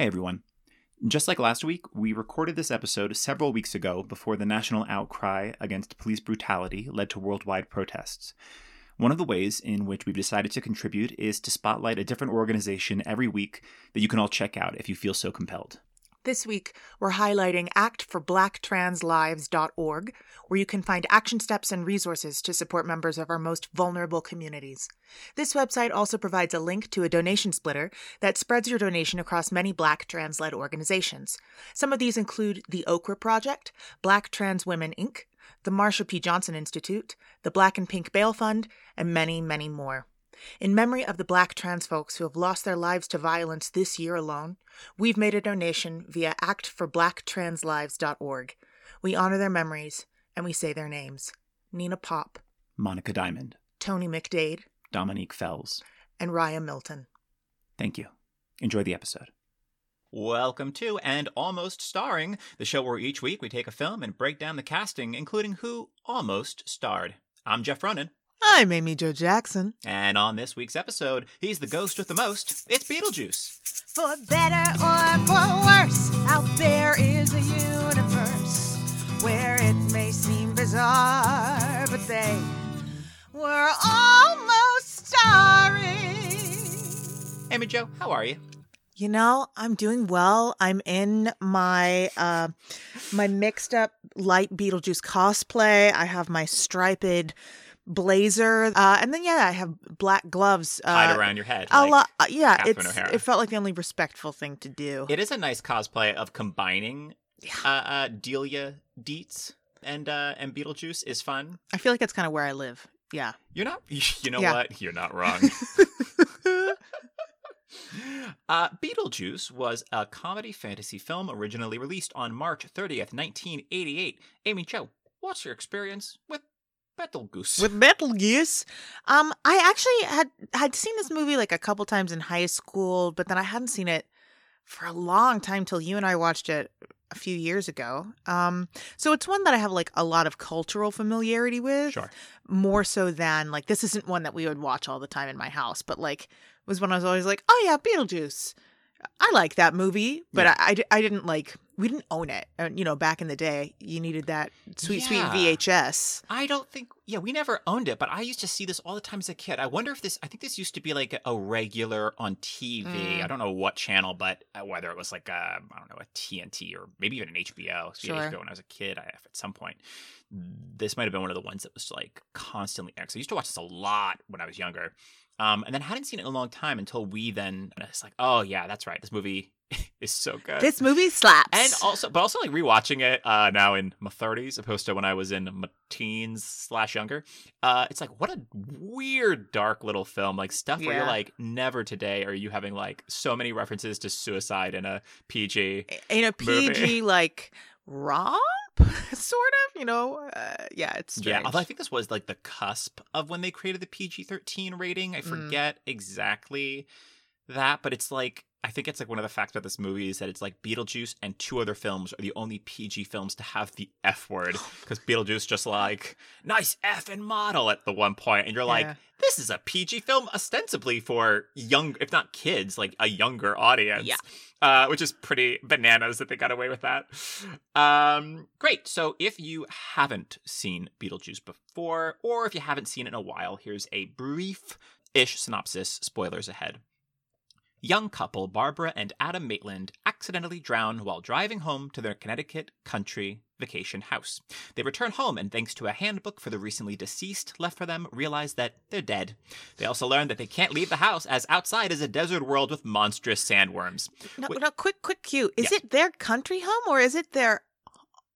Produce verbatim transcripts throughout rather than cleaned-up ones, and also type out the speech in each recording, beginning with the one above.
Hey everyone. Just like last week, we recorded this episode several weeks ago before the national outcry against police brutality led to worldwide protests. One of the ways in which we've decided to contribute is to spotlight a different organization every week that you can all check out if you feel so compelled. This week, we're highlighting act for black trans lives dot org, where you can find action steps and resources to support members of our most vulnerable communities. This website also provides a link to a donation splitter that spreads your donation across many Black trans-led organizations. Some of these include the Okra Project, Black Trans Women Incorporated, the Marsha P. Johnson Institute, the Black and Pink Bail Fund, and many, many more. In memory of the Black trans folks who have lost their lives to violence this year alone, we've made a donation via act for black trans lives dot org. We honor their memories, and we say their names. Nina Pop, Monica Diamond, Tony McDade, Dominique Fells, and Raya Milton. Thank you. Enjoy the episode. Welcome to And Almost Starring, the show where each week we take a film and break down the casting, including who almost starred. I'm Jeff Ronan. I'm Amy Jo Jackson. And on this week's episode, he's the ghost with the most. It's Beetlejuice. For better or for worse, out there is a universe where it may seem bizarre, but they were almost starring. Amy Jo, how are you? You know, I'm doing well. I'm in my uh, my mixed up light Beetlejuice cosplay. I have my striped blazer, uh, and then yeah, I have black gloves uh, tied around your head. A like lo- yeah, Catherine it's O'Hara. It felt like the only respectful thing to do. It is a nice cosplay of combining yeah. uh, uh, Delia Deetz and uh, and Beetlejuice is fun. I feel like that's kind of where I live. Yeah, you're not. You know yeah. what? You're not wrong. Uh, Beetlejuice was a comedy fantasy film originally released on March thirtieth, nineteen eighty-eight. Amy Jo, what's your experience with Beetlejuice? With Beetlejuice, um, I actually had had seen this movie like a couple times in high school, but then I hadn't seen it for a long time till you and I watched it a few years ago. Um, so it's one that I have like a lot of cultural familiarity with, sure. more so than like this isn't one that we would watch all the time in my house, but like it was when I was always like, oh yeah, Beetlejuice. I like that movie, but yeah. I, I, I didn't like, we didn't own it. And, you know, back in the day, you needed that sweet, yeah. sweet V H S. I don't think, yeah, we never owned it, but I used to see this all the time as a kid. I wonder if this, I think this used to be like a regular on T V. Mm. I don't know what channel, but whether it was like, a, I don't know, a T N T or maybe even an H B O. So sure. H B O when I was a kid, I, at some point, this might have been one of the ones that was like constantly, I used to watch this a lot when I was younger. Um, and then hadn't seen it in a long time until we then, it's like, oh yeah, that's right. This movie is so good. This movie slaps. And also, but also like rewatching it uh, now in my thirties, opposed to when I was in my teens slash younger. Uh, it's like, what a weird, dark little film, like stuff yeah. where you're like, never today are you having like so many references to suicide in a P G. In a P G movie. Like raw? Sort of, you know, uh, yeah, it's strange. Yeah, although I think this was like the cusp of when they created the P G thirteen rating. I forget mm. exactly that, but it's like, I think it's like one of the facts about this movie is that it's like Beetlejuice and two other films are the only P G films to have the F word, because Beetlejuice just like, nice F and model at the one point, and you're like, yeah. this is a P G film ostensibly for young, if not kids, like a younger audience. Yeah. Uh, which is pretty bananas that they got away with that. Um, great. So if you haven't seen Beetlejuice before, or if you haven't seen it in a while, here's a brief-ish synopsis. Spoilers ahead. Young couple Barbara and Adam Maitland accidentally drown while driving home to their Connecticut country vacation house. They return home and, thanks to a handbook for the recently deceased left for them, realize that they're dead. They also learn that they can't leave the house as outside is a desert world with monstrous sandworms. No, Wait, no quick, quick cue. Is yeah. it their country home or is it their...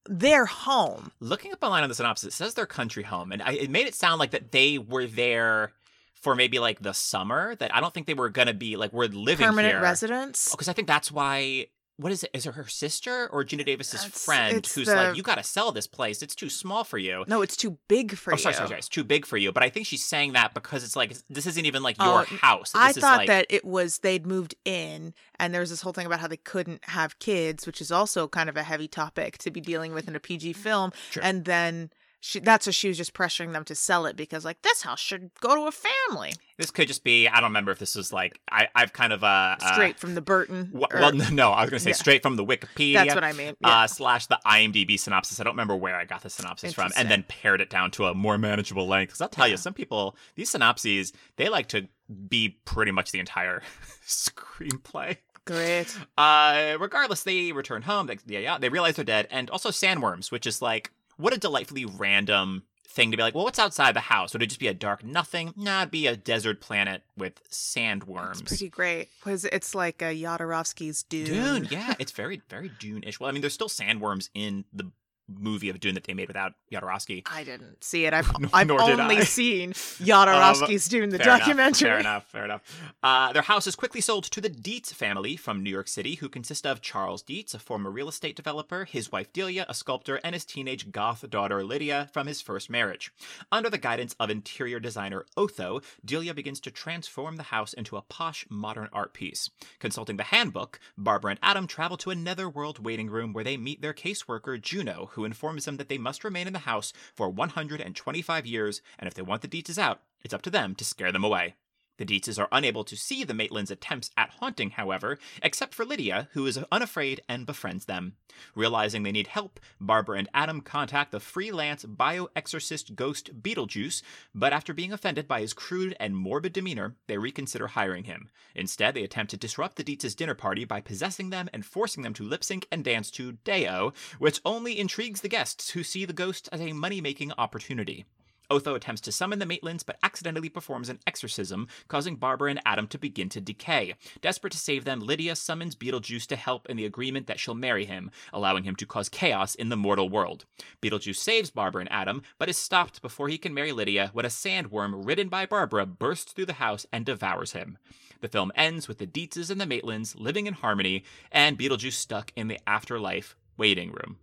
their home? Looking up online on the synopsis, it says their country home, and I, it made it sound like that they were there for maybe like the summer, that I don't think they were going to be like, we're living permanent here. Permanent residents? Because I think that's why, what is it? Is it her sister or Geena Davis's that's, friend who's the... like, you got to sell this place. It's too small for you. No, it's too big for oh, you. Sorry, sorry, sorry. It's too big for you. But I think she's saying that because it's like, this isn't even like your uh, house. This I is thought like... that it was, they'd moved in and there was this whole thing about how they couldn't have kids, which is also kind of a heavy topic to be dealing with in a P G film. Sure. And then She, that's what she was just pressuring them to sell it, because, like, this house should go to a family. This could just be, I don't remember if this was, like, I, I've kind of... Uh, straight uh, from the Burton. W- or, well, no, I was going to say yeah. straight from the Wikipedia. That's what I mean. Yeah. Uh, slash the IMDb synopsis. I don't remember where I got the synopsis from. And then pared it down to a more manageable length. Because I'll tell yeah. you, some people, these synopses, they like to be pretty much the entire screenplay. Great. Uh, regardless, they return home. They, yeah, yeah, they realize they're dead. And also sandworms, which is, like... What a delightfully random thing to be like, well, what's outside the house? Would it just be a dark nothing? Nah, it'd be a desert planet with sandworms. It's pretty great. Because it's like a Jodorowsky's Dune. Dune, yeah. It's very, very Dune-ish. Well, I mean, there's still sandworms in the movie of Dune that they made without Jodorowsky. I didn't see it. I've, I've only seen Jodorowsky's um, Dune, the fair documentary. Enough, fair enough, fair enough. Uh, their house is quickly sold to the Deetz family from New York City, who consist of Charles Deetz, a former real estate developer, his wife Delia, a sculptor, and his teenage goth daughter Lydia from his first marriage. Under the guidance of interior designer Otho, Delia begins to transform the house into a posh modern art piece. Consulting the handbook, Barbara and Adam travel to a netherworld waiting room where they meet their caseworker Juno, who informs them that they must remain in the house for one hundred twenty-five years, and if they want the Deetzes out, it's up to them to scare them away. The Deetzes are unable to see the Maitland's attempts at haunting, however, except for Lydia, who is unafraid and befriends them. Realizing they need help, Barbara and Adam contact the freelance bioexorcist ghost Beetlejuice, but after being offended by his crude and morbid demeanor, they reconsider hiring him. Instead, they attempt to disrupt the Deetzes' dinner party by possessing them and forcing them to lip-sync and dance to Deo, which only intrigues the guests, who see the ghost as a money-making opportunity. Otho attempts to summon the Maitlands, but accidentally performs an exorcism, causing Barbara and Adam to begin to decay. Desperate to save them, Lydia summons Beetlejuice to help in the agreement that she'll marry him, allowing him to cause chaos in the mortal world. Beetlejuice saves Barbara and Adam, but is stopped before he can marry Lydia when a sandworm ridden by Barbara bursts through the house and devours him. The film ends with the Deetzes and the Maitlands living in harmony, and Beetlejuice stuck in the afterlife waiting room.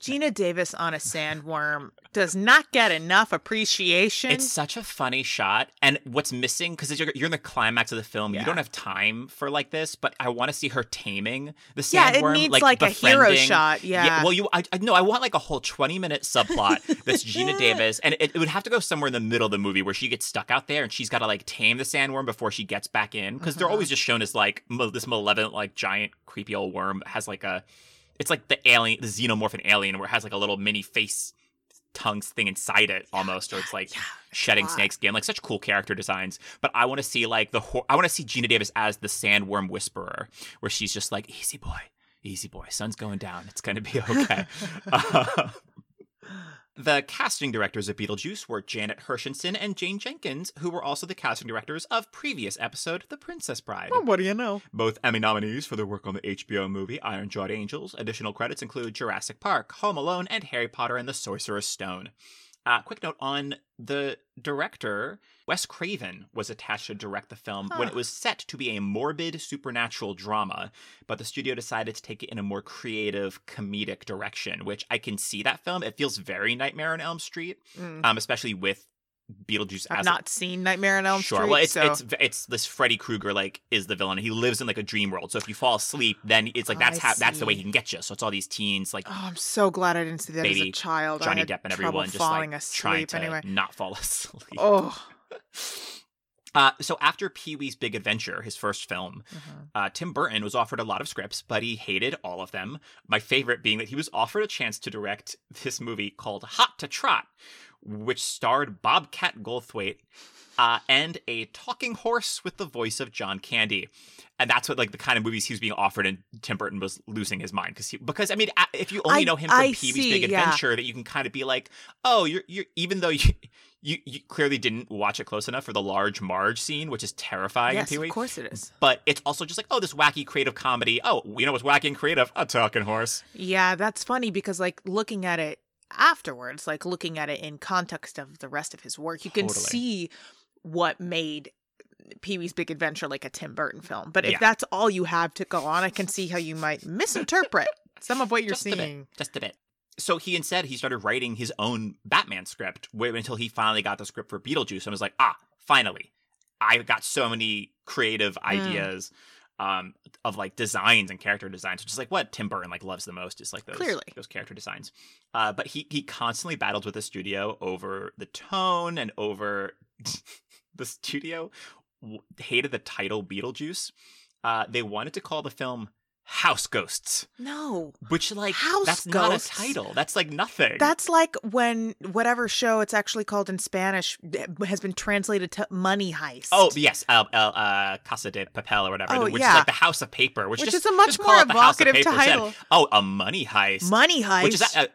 Geena Davis on a sandworm does not get enough appreciation. It's such a funny shot. And what's missing, because you're, you're in the climax of the film, yeah. you don't have time for like this, but I want to see her taming the sandworm. Yeah, it needs like, like a hero shot. Yeah. yeah well, you, I, I, no, I want like a whole twenty minute subplot that's Geena Davis. And it, it would have to go somewhere in the middle of the movie where she gets stuck out there and she's got to like tame the sandworm before she gets back in. Because mm-hmm. they're always just shown as like this malevolent, like giant, creepy old worm that has like a. It's like the alien, the xenomorph and alien, where it has like a little mini face tongues thing inside it almost, or it's like yeah, shedding snakes skin. Like such cool character designs. But I want to see like the, ho- I want to see Geena Davis as the sandworm whisperer, where she's just like, easy boy, easy boy, sun's going down. It's going to be okay. uh- The casting directors of Beetlejuice were Janet Hirshenson and Jane Jenkins, who were also the casting directors of previous episode, The Princess Bride. Well, what do you know? Both Emmy nominees for their work on the H B O movie Iron-Jawed Angels. Additional credits include Jurassic Park, Home Alone, and Harry Potter and the Sorcerer's Stone. Uh, quick note on the director, Wes Craven was attached to direct the film huh. when it was set to be a morbid supernatural drama, but the studio decided to take it in a more creative comedic direction, which I can see that film. It feels very Nightmare on Elm Street, mm. um, especially with Beetlejuice. I've as not a... seen Nightmare on Elm sure. Street. Well, it's, so... it's it's this Freddy Krueger like is the villain. He lives in like a dream world. So if you fall asleep, then it's like oh, that's how, that's the way he can get you. So it's all these teens like. Oh, I'm so glad I didn't see that baby, as a child. Johnny I had Depp and everyone just like asleep, trying to anyway. not fall asleep. Oh. Uh, so after Pee-wee's Big Adventure, his first film, mm-hmm. uh, Tim Burton was offered a lot of scripts, but he hated all of them. My favorite being that he was offered a chance to direct this movie called Hot to Trot, which starred Bobcat Goldthwait uh, and a talking horse with the voice of John Candy. And that's what, like, the kind of movies he was being offered, and Tim Burton was losing his mind. Because, because I mean, if you only I, know him from I Pee-wee's see, Big Adventure, yeah. that you can kind of be like, oh, you're you're even though you... You, you clearly didn't watch it close enough for the large Marge scene, which is terrifying. Yes, of course it is. But it's also just like, oh, this wacky creative comedy. Oh, you know what's wacky and creative? A talking horse. Yeah, that's funny because, like, looking at it afterwards, like, looking at it in context of the rest of his work, you totally. can see what made Pee-wee's Big Adventure like a Tim Burton film. But if yeah. that's all you have to go on, I can see how you might misinterpret some of what you're just seeing. A bit. Just a bit. So he instead, he started writing his own Batman script until he finally got the script for Beetlejuice and was like, ah, finally, I've got so many creative ideas. um, of like designs and character designs, which is like what Tim Burton like loves the most, is like those, Clearly. those character designs. Uh, but he, he constantly battles with the studio over the tone and over the studio hated the title Beetlejuice. Uh, they wanted to call the film House Ghosts. No. Which, like, House that's Ghosts. Not a title. That's, like, nothing. That's like when whatever show it's actually called in Spanish has been translated to Money Heist. Oh, yes. Uh, uh, uh, Casa de Papel or whatever. Oh, which yeah. is, like, the House of Paper. Which, which just, is a much just more evocative title. Instead. Oh, a Money Heist. Money Heist. Which is a, a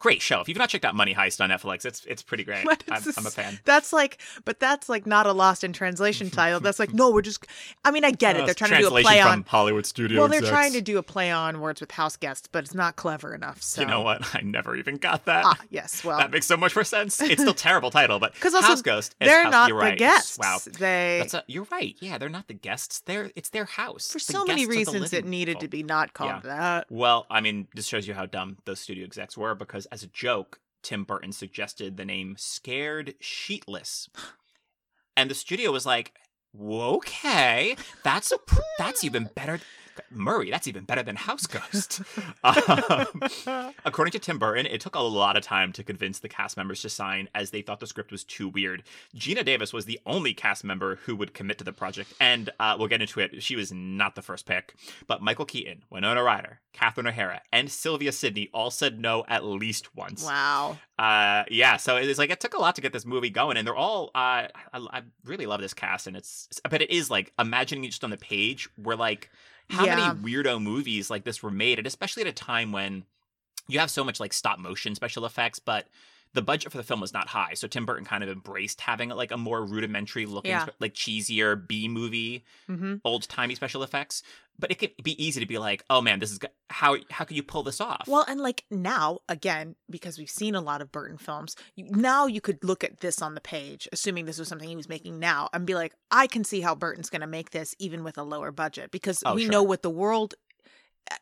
great show. If you've not checked out Money Heist on Netflix, it's it's pretty great. I'm, I'm a fan. That's, like, but that's, like, not a Lost in Translation title. That's, like, no, we're just, I mean, I get it. They're trying to do a play on. Translation from Hollywood Studios. Well, they're sex. trying to do a play on words with house guests, but it's not clever enough. So. You know what? I never even got that. Ah, yes. Well, that makes so much more sense. It's still terrible title, but also, House Ghost. They're house, not the right. guests. Wow. They. That's a, you're right. Yeah, they're not the guests. They're it's their house. For the so many reasons, it needed people. to be not called yeah. that. Well, I mean, this shows you how dumb those studio execs were, because as a joke, Tim Burton suggested the name Scared Sheetless, and the studio was like, "Okay, that's a that's even better." Murray, that's even better than House Ghost. Um, according to Tim Burton, it took a lot of time to convince the cast members to sign, as they thought the script was too weird. Geena Davis was the only cast member who would commit to the project, and uh, we'll get into it. She was not the first pick, but Michael Keaton, Winona Ryder, Catherine O'Hara, and Sylvia Sidney all said no at least once. Wow. Uh, yeah, so it's like it took a lot to get this movie going, and they're all. Uh, I, I really love this cast, and it's. But it is like imagining it just on the page. We're like. How yeah. many weirdo movies like this were made, and especially at a time when you have so much like stop motion special effects, but the budget for the film was not high. So Tim Burton kind of embraced having like a more rudimentary looking, yeah. spe- like cheesier B movie, mm-hmm. old timey special effects. But it could be easy to be like, oh man, this is go- how how can you pull this off? Well, and like now, again, because we've seen a lot of Burton films, you, now you could look at this on the page, assuming this was something he was making now, and be like, I can see how Burton's going to make this even with a lower budget, because oh, we sure. know what the world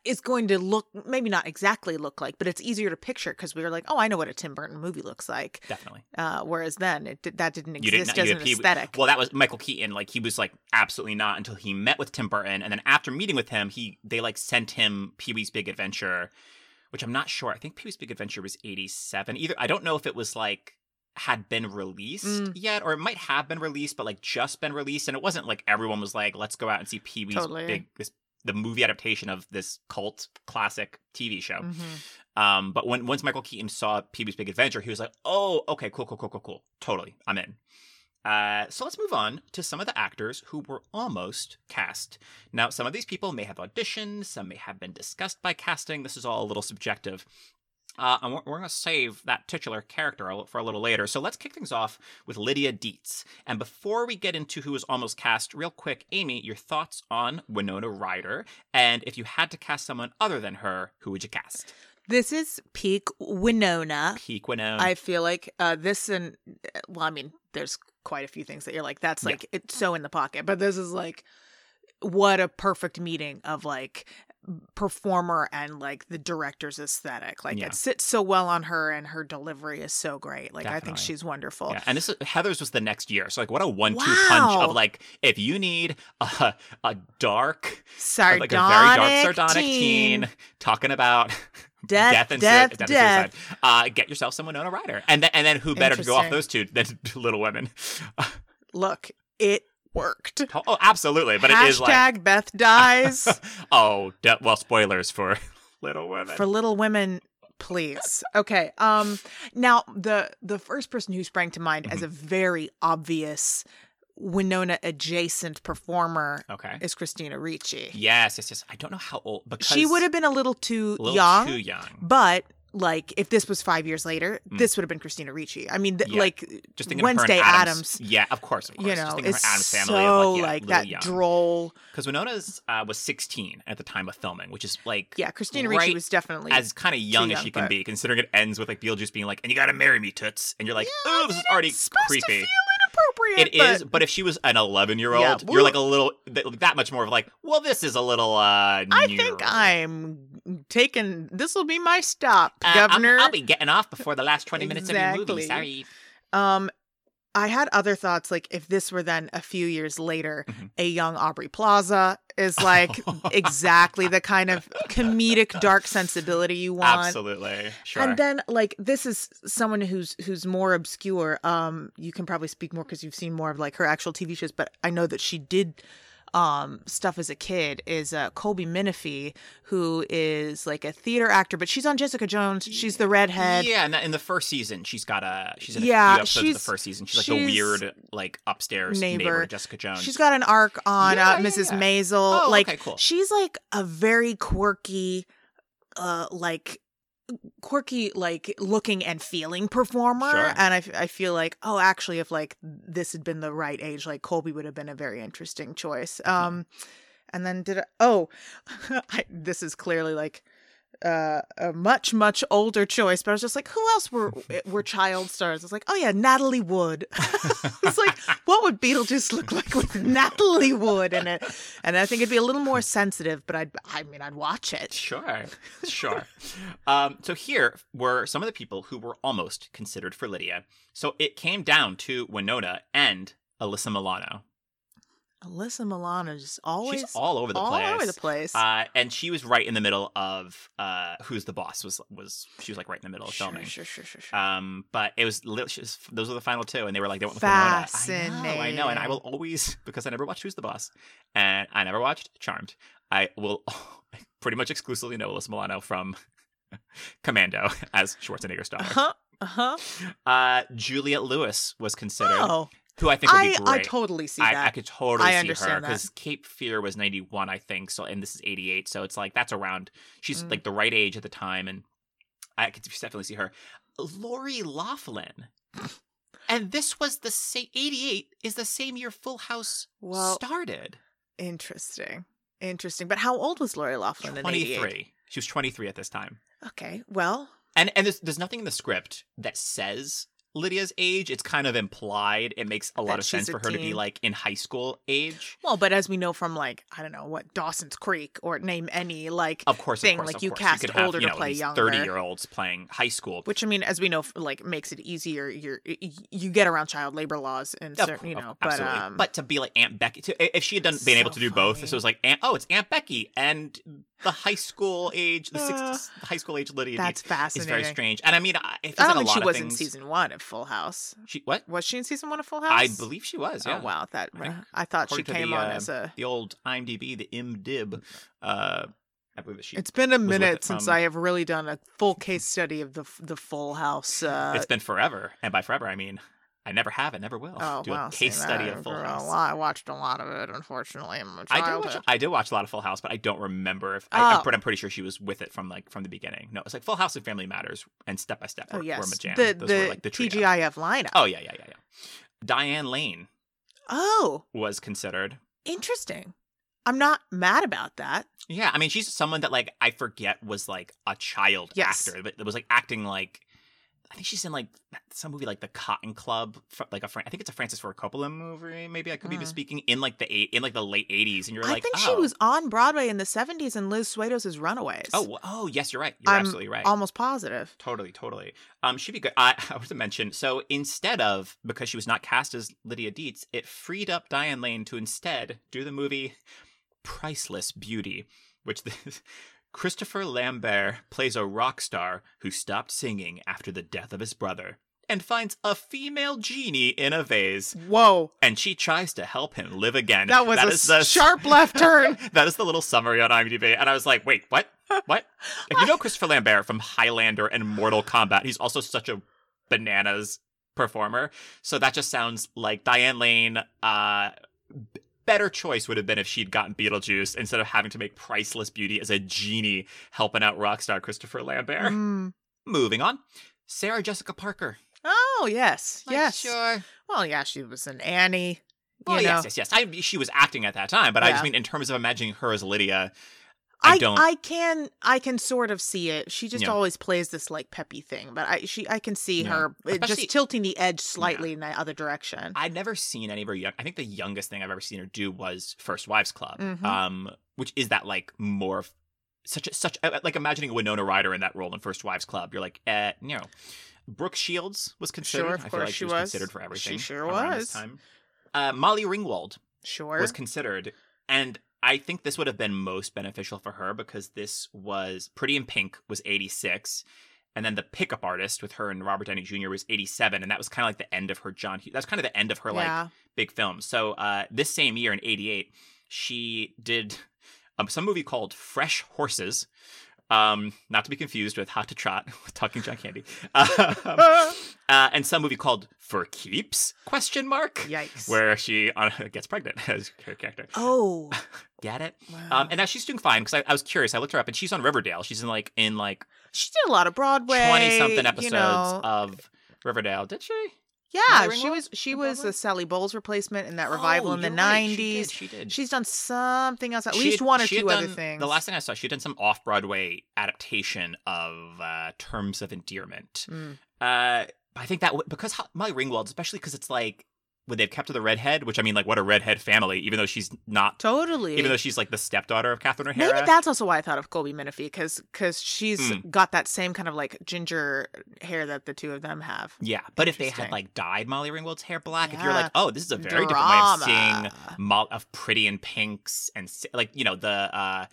is going to look, maybe not exactly look like, but it's easier to picture, because we were like, oh, I know what a Tim Burton movie looks like. Definitely. Uh, whereas then it did, that didn't exist did not, as an P- aesthetic. Well, that was Michael Keaton. Like he was like absolutely not until he met with Tim Burton, and then after meeting with him, he they like sent him Pee-wee's Big Adventure, which I'm not sure. I think Pee-wee's Big Adventure was eighty-seven. Either I don't know if it was like. had been released mm. yet, or it might have been released, but like just been released, and it wasn't like everyone was like, let's go out and see Pee-wee's totally. Big this the movie adaptation of this cult classic T V show. Mm-hmm. Um, but when once Michael Keaton saw Pee-wee's Big Adventure, he was like, oh, okay, cool, cool, cool, cool, cool. Totally. I'm in. Uh, so let's move on to some of the actors who were almost cast. Now, some of these people may have auditioned. Some may have been discussed by casting. This is all a little subjective. Uh, and we're, we're going to save that titular character for a little later. So let's kick things off with Lydia Deetz. And before we get into who was almost cast, real quick, Amy, your thoughts on Winona Ryder. And if you had to cast someone other than her, who would you cast? This is peak Winona. Peak Winona. I feel like uh, this and, well, I mean, there's quite a few things that you're like, that's like, yeah. it's so in the pocket. But this is like, what a perfect meeting of like, performer and like the director's aesthetic, like yeah. it sits so well on her, and her delivery is so great. Like Definitely. I think she's wonderful. Yeah. And this is, Heather's was the next year, so like what a one-two wow. punch of like if you need a a dark, sardonic like a very dark sardonic teen, teen talking about death, death and death, su- death, death and suicide, uh, get yourself some Winona Ryder, and th- and then who better to go off those two than Little Women? Look, it. Worked. Oh, absolutely. But Hashtag it is like. Hashtag Beth dies. oh, de- well, spoilers for Little Women. For Little Women, please. Okay. Um. Now, the, the first person who sprang to mind mm-hmm. as a very obvious Winona adjacent performer okay. is Christina Ricci. Yes, yes, yes. I don't know how old. Because she would have been a little too a little young. Too young. But. Like, if this was five years later, mm. this would have been Christina Ricci. I mean, th- yeah. like, just Wednesday of her and Adams, Adams. Yeah, of course, of course. You know, it's Adams family so, like, yeah, like that young. Droll. Because Winona's uh, was sixteen at the time of filming, which is, like, yeah, Christina right Ricci was definitely as kind of young, young as she but... can be, considering it ends with, like, Beetlejuice being like, and you gotta marry me, toots. And you're like, yeah, oh, this is already creepy. It but... is, but if she was an eleven-year-old, yeah, well, you're like a little, that much more of like, well, this is a little, uh, I near. think I'm taking, this will be my stop, uh, Governor. I'll, I'll be getting off before the last twenty minutes exactly. of your movie, sorry. Um, I had other thoughts, like if this were then a few years later, mm-hmm. a young Aubrey Plaza is like exactly the kind of comedic dark sensibility you want. Absolutely. Sure. And then like this is someone who's who's more obscure. Um, you can probably speak more because you've seen more of like her actual T V shows, but I know that she did um stuff as a kid is uh Colby Minifee, who is like a theater actor, but she's on Jessica Jones. She's the redhead. Yeah, and in the first season she's got a she's in a yeah, few episodes of the first season. She's like she's a weird like upstairs neighbor. neighbor Jessica Jones. She's got an arc on yeah, uh, yeah, Missus Yeah. Maisel. Oh, like okay, cool. She's like a very quirky uh like quirky like looking and feeling performer. Sure. And I, f- I feel like oh actually if like this had been the right age like Colby would have been a very interesting choice. Mm-hmm. um and then did I, oh I, this is clearly like uh, a much much older choice, but I was just like who else were were child stars? I was like oh yeah Natalie Wood. It's like what would Beetlejuice look like with Natalie Wood in it? And I think it'd be a little more sensitive, but I'd I mean I'd watch it. Sure, sure. um, so here were some of the people who were almost considered for Lydia. So it came down to Winona and Alyssa Milano. Alyssa Milano is always She's all over the all place. All over the place. Uh, and she was right in the middle of uh, Who's the Boss? Was was she was like right in the middle of sure, filming. Sure, sure, sure, sure. Um, but it was, was those were the final two, and they were like they went with Winona. Fascinating. I know, I know, and I will always because I never watched Who's the Boss, and I never watched Charmed. I will pretty much exclusively know Alyssa Milano from Commando as Schwarzenegger's daughter. Uh-huh. Uh-huh. Uh, Juliette Lewis was considered. Oh. Who I think would be I, great. I totally see I, that. I could totally I see her because Cape Fear was ninety-one, I think. So, and this is eighty-eight. So it's like that's around. She's mm. like the right age at the time, and I could definitely see her. Lori Loughlin, and this was the same. eighty-eight is the same year Full House well, started. Interesting, interesting. But how old was Lori Loughlin in eighty-eight? Twenty-three. She was twenty-three at this time. Okay, well, and and there's, there's nothing in the script that says Lydia's age. It's kind of implied. It makes a lot that of sense for her teen. to be like in high school age. Well, but as we know from like, I don't know what, Dawson's Creek or name any like of course, thing, of course, like you course. cast you could older have, you know, to play younger. thirty year olds playing high school. Which I mean, as we know, like makes it easier. You're, you get around child labor laws and certain, of, you know, of, but, absolutely. Um, but to be like Aunt Becky, to, if she had done, been so able to do funny. both, so it was like, Aunt, oh, it's Aunt Becky and the high school age, the uh, sixth high school age Lydia That's Deetz fascinating. It's very strange. And I mean, it I don't think she was things. in season one of Full House. She what? Was she in season one of Full House? I believe she was, yeah. Oh, wow. That, I, think, I thought she came the, on uh, as a... The old IMDb, the IMDb. Uh, I believe that she It's been a minute it since from... I have really done a full case study of the the Full House. Uh... It's been forever. And by forever, I mean... I never have, and never will. Oh, do well, a case study of Full House. I watched a lot of it, unfortunately. I'm a I, did watch, I did watch a lot of Full House, but I don't remember if. I, oh. I'm, pretty, I'm pretty sure she was with it from like from the beginning. No, it's like Full House and Family Matters and Step by Step. Were, oh yes, were my jam. The, Those the were like the trio. T G I F lineup. Oh yeah, yeah, yeah, yeah. Diane Lane. Oh. Was considered. Interesting. I'm not mad about that. Yeah, I mean, she's someone that like I forget was like a child yes. actor, but it was like acting like. I think she's in like some movie like The Cotton Club, like a I think it's a Francis Ford Coppola movie. Maybe I could mm. be speaking in like the eight in like the late eighties, and you're I like, I think oh. she was on Broadway in the seventies in Liz Suedos's Runaways. Oh, oh yes, you're right. You're I'm absolutely right. Almost positive. Totally, totally. Um, she'd be good. I, I was to mention so instead of because she was not cast as Lydia Deetz, it freed up Diane Lane to instead do the movie Priceless Beauty, which this. Christopher Lambert plays a rock star who stopped singing after the death of his brother and finds a female genie in a vase. Whoa. And she tries to help him live again. That was that a is the, sharp left turn. That is the little summary on IMDb. And I was like, wait, what? What? If you know Christopher Lambert from Highlander and Mortal Kombat, he's also such a bananas performer. So that just sounds like Diane Lane... Uh, better choice would have been if she'd gotten Beetlejuice instead of having to make Priceless Beauty as a genie helping out rock star Christopher Lambert. Mm. Moving on, Sarah Jessica Parker. Oh, yes. Like, yes. Sure. Well, yeah, she was an Annie. Well, you know. yes, yes, yes. I, she was acting at that time, but yeah. I just mean in terms of imagining her as Lydia... I, I don't. I can. I can sort of see it. She just yeah. always plays this like peppy thing, but I she I can see yeah. her Especially, just tilting the edge slightly yeah. in the other direction. I've never seen any of her young. I think the youngest thing I've ever seen her do was First Wives Club, mm-hmm. um, which is that like more such a, such a, like imagining Winona Ryder in that role in First Wives Club. You're like, eh, no. Brooke Shields was considered. Sure, of course I feel like she, she was. Considered for everything. She sure was. This time. Uh, Molly Ringwald sure. was considered. And I think this would have been most beneficial for her because this was Pretty in Pink was eighty-six. And then The Pickup Artist with her and Robert Downey Junior was eighty-seven. And that was kind of like the end of her John Hughes. That's kind of the end of her like yeah. big film. So uh, this same year in eighty-eight, she did um, some movie called Fresh Horses. Um, not to be confused with Hot to Trot with Talking John Candy. Um, uh, and some movie called For Keeps? Question mark. Yikes. Where she uh, gets pregnant as her character. Oh. Get it? Wow. Um, and now she's doing fine because I, I was curious. I looked her up and she's on Riverdale. She's in like, in like. She did a lot of Broadway. twenty something episodes you know. of Riverdale. Did she? Yeah, she was she was Broadway? a Sally Bowles replacement in that revival oh, in the right. nineties. She did, she did. She's done something else, at she least had, one or two done, other things. The last thing I saw, she had done some off-Broadway adaptation of uh, Terms of Endearment. Mm. Uh, I think that, because Molly Ringwald, especially because it's like, when they've kept her the redhead, which I mean, like, what a redhead family, even though she's not. Totally. Even though she's like the stepdaughter of Catherine O'Hara. Maybe that's also why I thought of Colby Minifee, because because she's mm. got that same kind of like ginger hair that the two of them have. Yeah. But if they had like dyed Molly Ringwald's hair black, yeah. if you're like, oh, this is a very Drama. different way of seeing Mo- of Pretty in Pinks and like, you know, the, uh,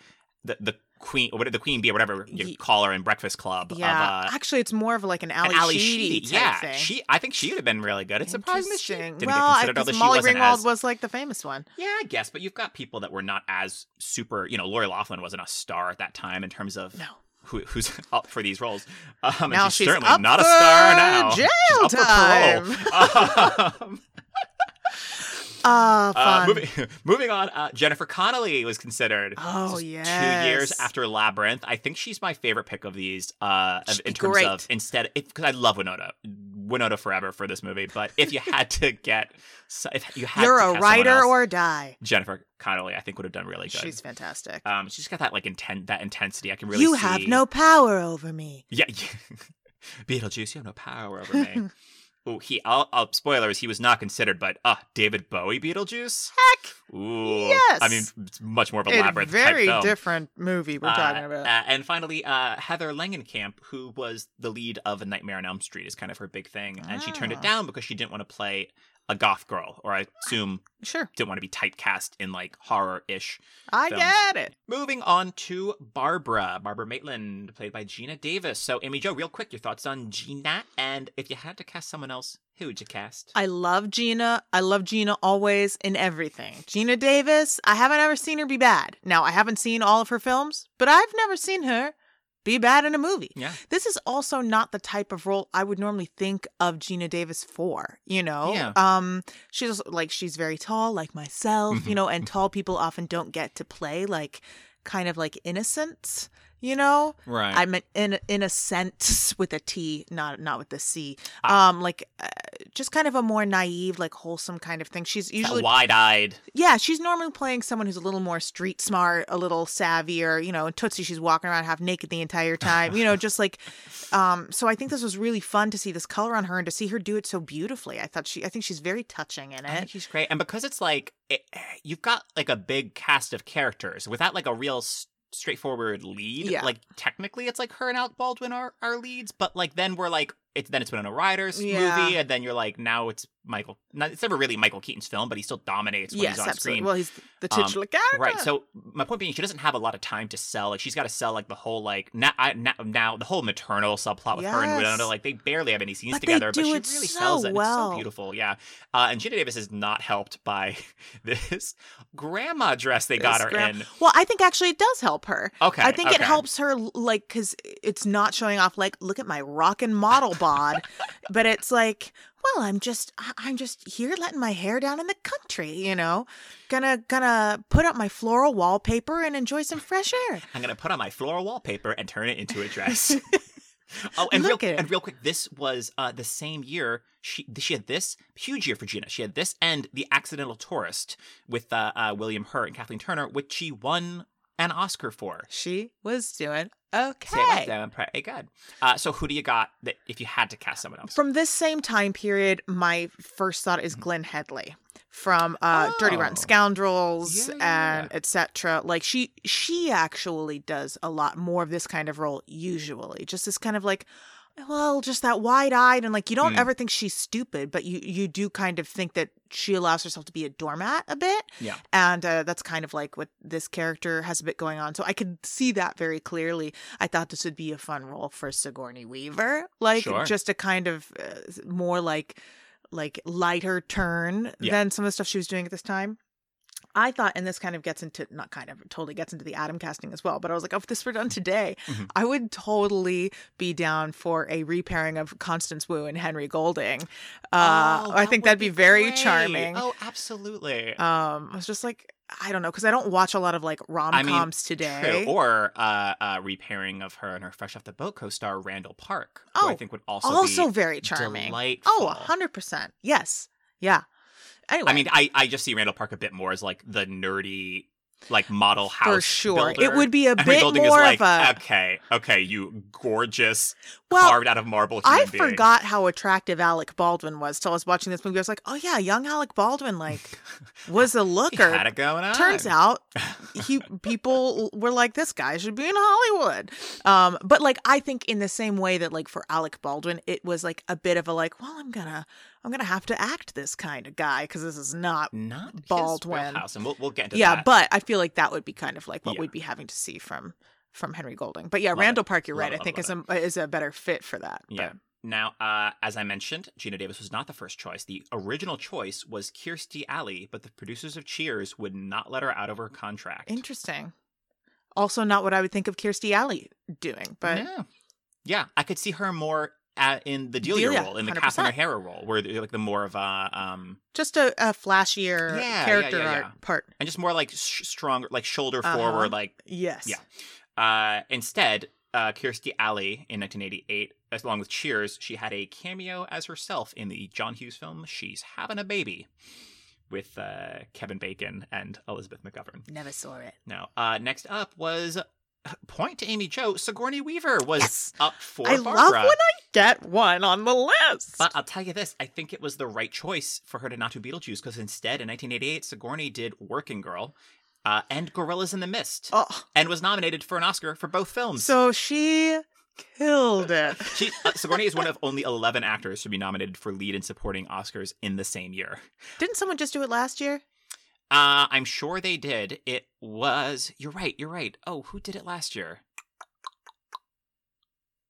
the, the, Queen, or the Queen Bee, or whatever you call her in Breakfast Club. Yeah, of, uh, actually, it's more of like an Ally, an Ally Sheedy. Sheedy yeah, thing. she. I think she would have been really good. It's surprising that she didn't well, get considered. Well, Molly she Ringwald as... was like the famous one. Yeah, I guess. But you've got people that were not as super. You know, Lori Loughlin wasn't a star at that time in terms of no. who, who's up for these roles. Um, now and she's, she's certainly up not for a star now. Jail she's time. Up for parole. um, Oh, fun. Uh, moving, moving on, uh, Jennifer Connelly was considered. Oh, yes. Two years after Labyrinth. I think she's my favorite pick of these uh, of, in terms Great. of instead, because I love Winona. Winona forever for this movie. But if you had to get, if you had You're to a writer else, or die. Jennifer Connelly, I think, would have done really good. She's fantastic. Um, she's got that like intent, that intensity. I can really. You see. have no power over me. Yeah, Beetlejuice, you have no power over me. Ooh, he, I'll, I'll, spoilers, he was not considered, but, uh, David Bowie Beetlejuice? Heck! Ooh. Yes! I mean, it's much more of a Labyrinth type film. It's a very different movie we're uh, talking about. Uh, and finally, uh, Heather Langenkamp, who was the lead of A Nightmare on Elm Street, is kind of her big thing, and oh. she turned it down because she didn't want to play a goth girl, or I assume sure. didn't want to be typecast in, like, horror-ish I films. get it! Moving on to Barbara. Barbara Maitland, played by Geena Davis. So, Amy Jo, real quick, your thoughts on Geena, and if you had to cast someone else, who would you cast? I love Geena. I love Geena always in everything. Geena Davis, I haven't ever seen her be bad. Now, I haven't seen all of her films, but I've never seen her be bad in a movie. Yeah. This is also not the type of role I would normally think of Geena Davis for, you know? Yeah. Um, she's like, she's very tall, like myself, you know, and tall people often don't get to play like kind of like innocent, you know? Right. I meant in, innocent with a T, not not with the C. Ah. Um, like uh, just kind of a more naive, like wholesome kind of thing. She's usually wide-eyed. Yeah, she's normally playing someone who's a little more street smart, a little savvier, you know, and Tootsie, she's walking around half naked the entire time, you know, just like, um, so I think this was really fun to see this color on her and to see her do it so beautifully. I thought she, I think she's very touching in it. I think she's great. And because it's like, it, you've got like a big cast of characters without like a real st- straightforward lead. Yeah. Like technically it's like her and Alec Baldwin are our leads, but like then we're like it's then it's Winona Ryder's yeah. movie, and then you're like now it's Michael. Not, it's never really Michael Keaton's film, but he still dominates when yes, he's on absolutely. screen. Well, he's the titular um, character, right? So my point being, she doesn't have a lot of time to sell. Like she's got to sell like the whole like now I, now, now the whole maternal subplot with yes. her and Winona. Like they barely have any scenes but together, but she really so sells it. Well. It's so beautiful, yeah. Uh, and Geena Davis is not helped by this grandma dress they this got her gra- in. Well, I think actually it does help her. Okay, I think okay. it helps her like because it's not showing off. Like look at my rockin' model. bod, but it's like, well, I'm just, I'm just here letting my hair down in the country, you know, gonna, gonna put up my floral wallpaper and enjoy some fresh air. I'm gonna put on my floral wallpaper and turn it into a dress. Oh, and real, and real quick, this was uh, the same year. She she had this huge year for Geena. She had this and The Accidental Tourist with uh, uh, William Hurt and Kathleen Turner, which she won an Oscar for. She was doing okay. Doing pretty good. Uh, so who do you got that if you had to cast someone else? From this same time period, my first thought is Glenn Headley from uh, oh. Dirty Rotten Scoundrels yeah, yeah, and yeah. et cetera. Like she she actually does a lot more of this kind of role usually. Just this kind of like, well, just that wide-eyed, and like you don't mm. ever think she's stupid, but you you do kind of think that she allows herself to be a doormat a bit. Yeah. And uh, that's kind of like what this character has a bit going on. So I could see that very clearly. I thought this would be a fun role for Sigourney Weaver. Like sure. just a kind of uh, more like like lighter turn yeah. than some of the stuff she was doing at this time. I thought, and this kind of gets into, not kind of, totally gets into the Adam casting as well, but I was like, oh, if this were done today, mm-hmm. I would totally be down for a repairing of Constance Wu and Henry Golding. Uh, oh, I think that'd be, be very great. Charming. Oh, absolutely. Um, I was just like, I don't know, because I don't watch a lot of like rom-coms I mean, today. True. Or uh, uh, repairing of her and her Fresh Off the Boat co-star Randall Park, oh, who I think would also, also be very charming. Delightful. Oh, one hundred percent. Yes. Yeah. Anyway. I mean, I, I just see Randall Park a bit more as like the nerdy, like model house for sure. Builder. It would be a Henry bit Golding more is like, of a okay, okay, you gorgeous, well, carved out of marble. Human I being. Forgot how attractive Alec Baldwin was till I was watching this movie. I was like, oh yeah, young Alec Baldwin like was a looker. He had it going on. Turns out he people were like, this guy should be in Hollywood. Um, but like I think in the same way that like for Alec Baldwin, it was like a bit of a like, well, I'm gonna. I'm going to have to act this kind of guy because this is not, not Baldwin. House, and we'll, we'll get into yeah, that. Yeah, but I feel like that would be kind of like what yeah. we'd be having to see from from Henry Golding. But yeah, love Randall it. Park, you're love right. It, I think is a, is a better fit for that. Yeah. But. Now, uh, as I mentioned, Geena Davis was not the first choice. The original choice was Kirstie Alley, but the producers of Cheers would not let her out of her contract. Interesting. Also not what I would think of Kirstie Alley doing. But yeah, yeah I could see her more... At, in the Delia, Delia role, in the one hundred percent. Catherine O'Hara role, where like the more of a um, just a, a flashier yeah, character yeah, yeah, yeah. Art part, and just more like sh- stronger, like shoulder uh-huh. forward, like yes, yeah. Uh, instead, uh, Kirstie Alley in nineteen eighty-eight, along with Cheers, she had a cameo as herself in the John Hughes film "She's Having a Baby" with uh, Kevin Bacon and Elizabeth McGovern. Never saw it. No. Uh, next up was. Point to Amy Jo, Sigourney Weaver was yes. up for I Barbara. I love when I get one on the list. But I'll tell you this, I think it was the right choice for her to not do Beetlejuice, because instead, in nineteen eighty-eight, Sigourney did Working Girl uh, and Gorillas in the Mist, oh. and was nominated for an Oscar for both films. So she killed it. she, uh, Sigourney is one of only eleven actors to be nominated for lead and supporting Oscars in the same year. Didn't someone just do it last year? Uh, I'm sure they did. It was... You're right, you're right. Oh, who did it last year?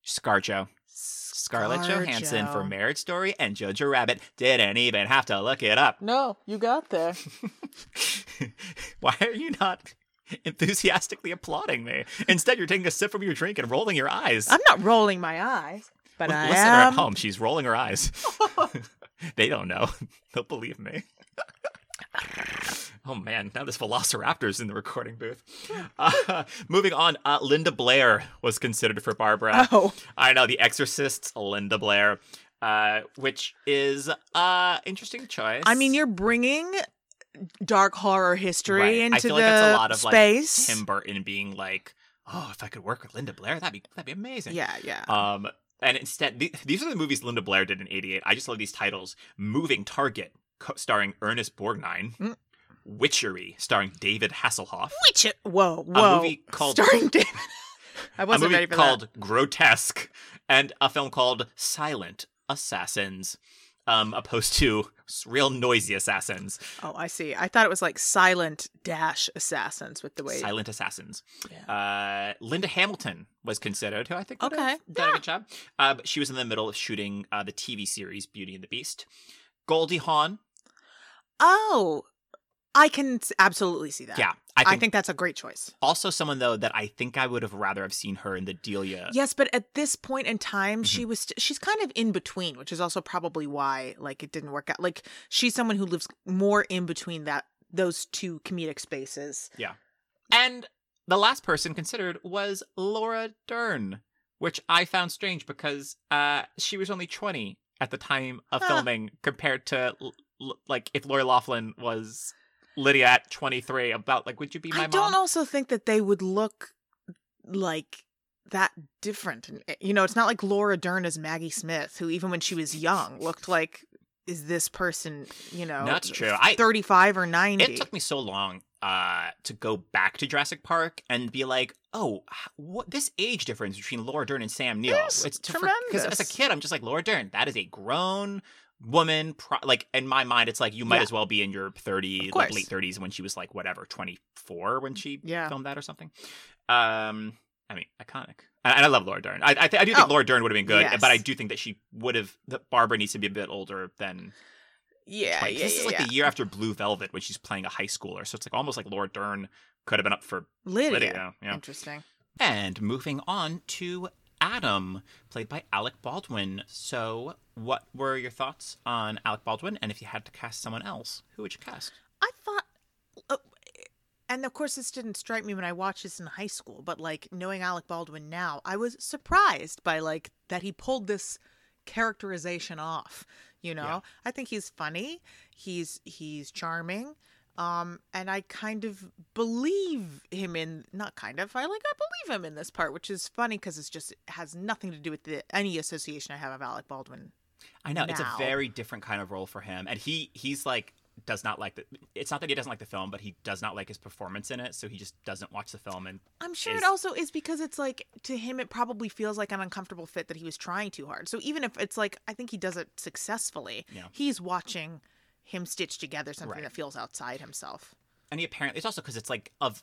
ScarJo. Scarlett Johansson for Marriage Story and Jojo Rabbit. Didn't even have to look it up. No, you got there. Why are you not enthusiastically applauding me? Instead, you're taking a sip from your drink and rolling your eyes. I'm not rolling my eyes, but L- I listen am. Listener at home, she's rolling her eyes. They don't know. They'll believe me. Oh man, now this Velociraptor's in the recording booth. Uh, moving on, uh, Linda Blair was considered for Barbara. Oh. I know, The Exorcist's Linda Blair, uh, which is uh interesting choice. I mean, you're bringing dark horror history right. into the space. I feel like that's a lot of space. Like Tim Burton being like, oh, if I could work with Linda Blair, that'd be that'd be amazing. Yeah, yeah. Um, and instead, th- these are the movies Linda Blair did in eighty-eight. I just love these titles. Moving Target, co- starring Ernest Borgnine. Mm. Witchery, starring David Hasselhoff. Witcher, whoa, whoa! A movie called starring David. I wasn't a movie ready for called that. Grotesque, and a film called Silent Assassins, um, opposed to Real Noisy Assassins. Oh, I see. I thought it was like Silent Dash Assassins with the way Silent Assassins. Yeah. Uh, Linda Hamilton was considered, who I think would okay. have done yeah. a good job. Uh, but she was in the middle of shooting uh, the T V series Beauty and the Beast. Goldie Hawn. Oh. I can absolutely see that. Yeah. I think, I think that's a great choice. Also someone, though, that I think I would have rather have seen her in the Delia. Yes, but at this point in time, mm-hmm. she was st- she's kind of in between, which is also probably why like it didn't work out. Like she's someone who lives more in between that those two comedic spaces. Yeah. And the last person considered was Laura Dern, which I found strange because uh, she was only twenty at the time of huh. filming compared to l- l- like if Lori Loughlin was... Lydia at twenty-three, about like, would you be my mom? I don't mom? also think that they would look like that different. You know, it's not like Laura Dern as Maggie Smith, who even when she was young looked like, is this person, you know, that's true. thirty-five I, or ninety? It took me so long uh, to go back to Jurassic Park and be like, oh, what this age difference between Laura Dern and Sam Neill. It's, it's tremendous. Because as a kid, I'm just like, Laura Dern, that is a grown woman. Pro- like, in my mind, it's like, you might yeah. as well be in your thirties, like late thirties, when she was like, whatever, twenty-four when she yeah. filmed that or something. Um, I mean, iconic. And I love Laura Dern. I I, th- I do think oh, Laura Dern would have been good, yes. but I do think that she would have, that Barbara needs to be a bit older than... Yeah, yeah, This yeah, is like yeah. the year after Blue Velvet when she's playing a high schooler. So it's like almost like Laura Dern could have been up for Lydia. Lydia yeah. Interesting. And moving on to Adam, played by Alec Baldwin. So what were your thoughts on Alec Baldwin? And if you had to cast someone else, who would you cast? I thought... Uh, and of course, this didn't strike me when I watched this in high school. But like knowing Alec Baldwin now, I was surprised by like that he pulled this characterization off. You know, yeah. I think he's funny. He's he's charming. Um, and I kind of believe him in not kind of I like I believe him in this part, which is funny because it's just it has nothing to do with the, any association I have of Alec Baldwin. I know now. It's a very different kind of role for him. And he he's like does not like the it's not that he doesn't like the film, but he does not like his performance in it. So he just doesn't watch the film. And I'm sure is... it also is because it's like to him, it probably feels like an uncomfortable fit that he was trying too hard. So even if it's like I think he does it successfully, yeah. he's watching him stitch together something right. that feels outside himself. And he apparently it's also because it's like of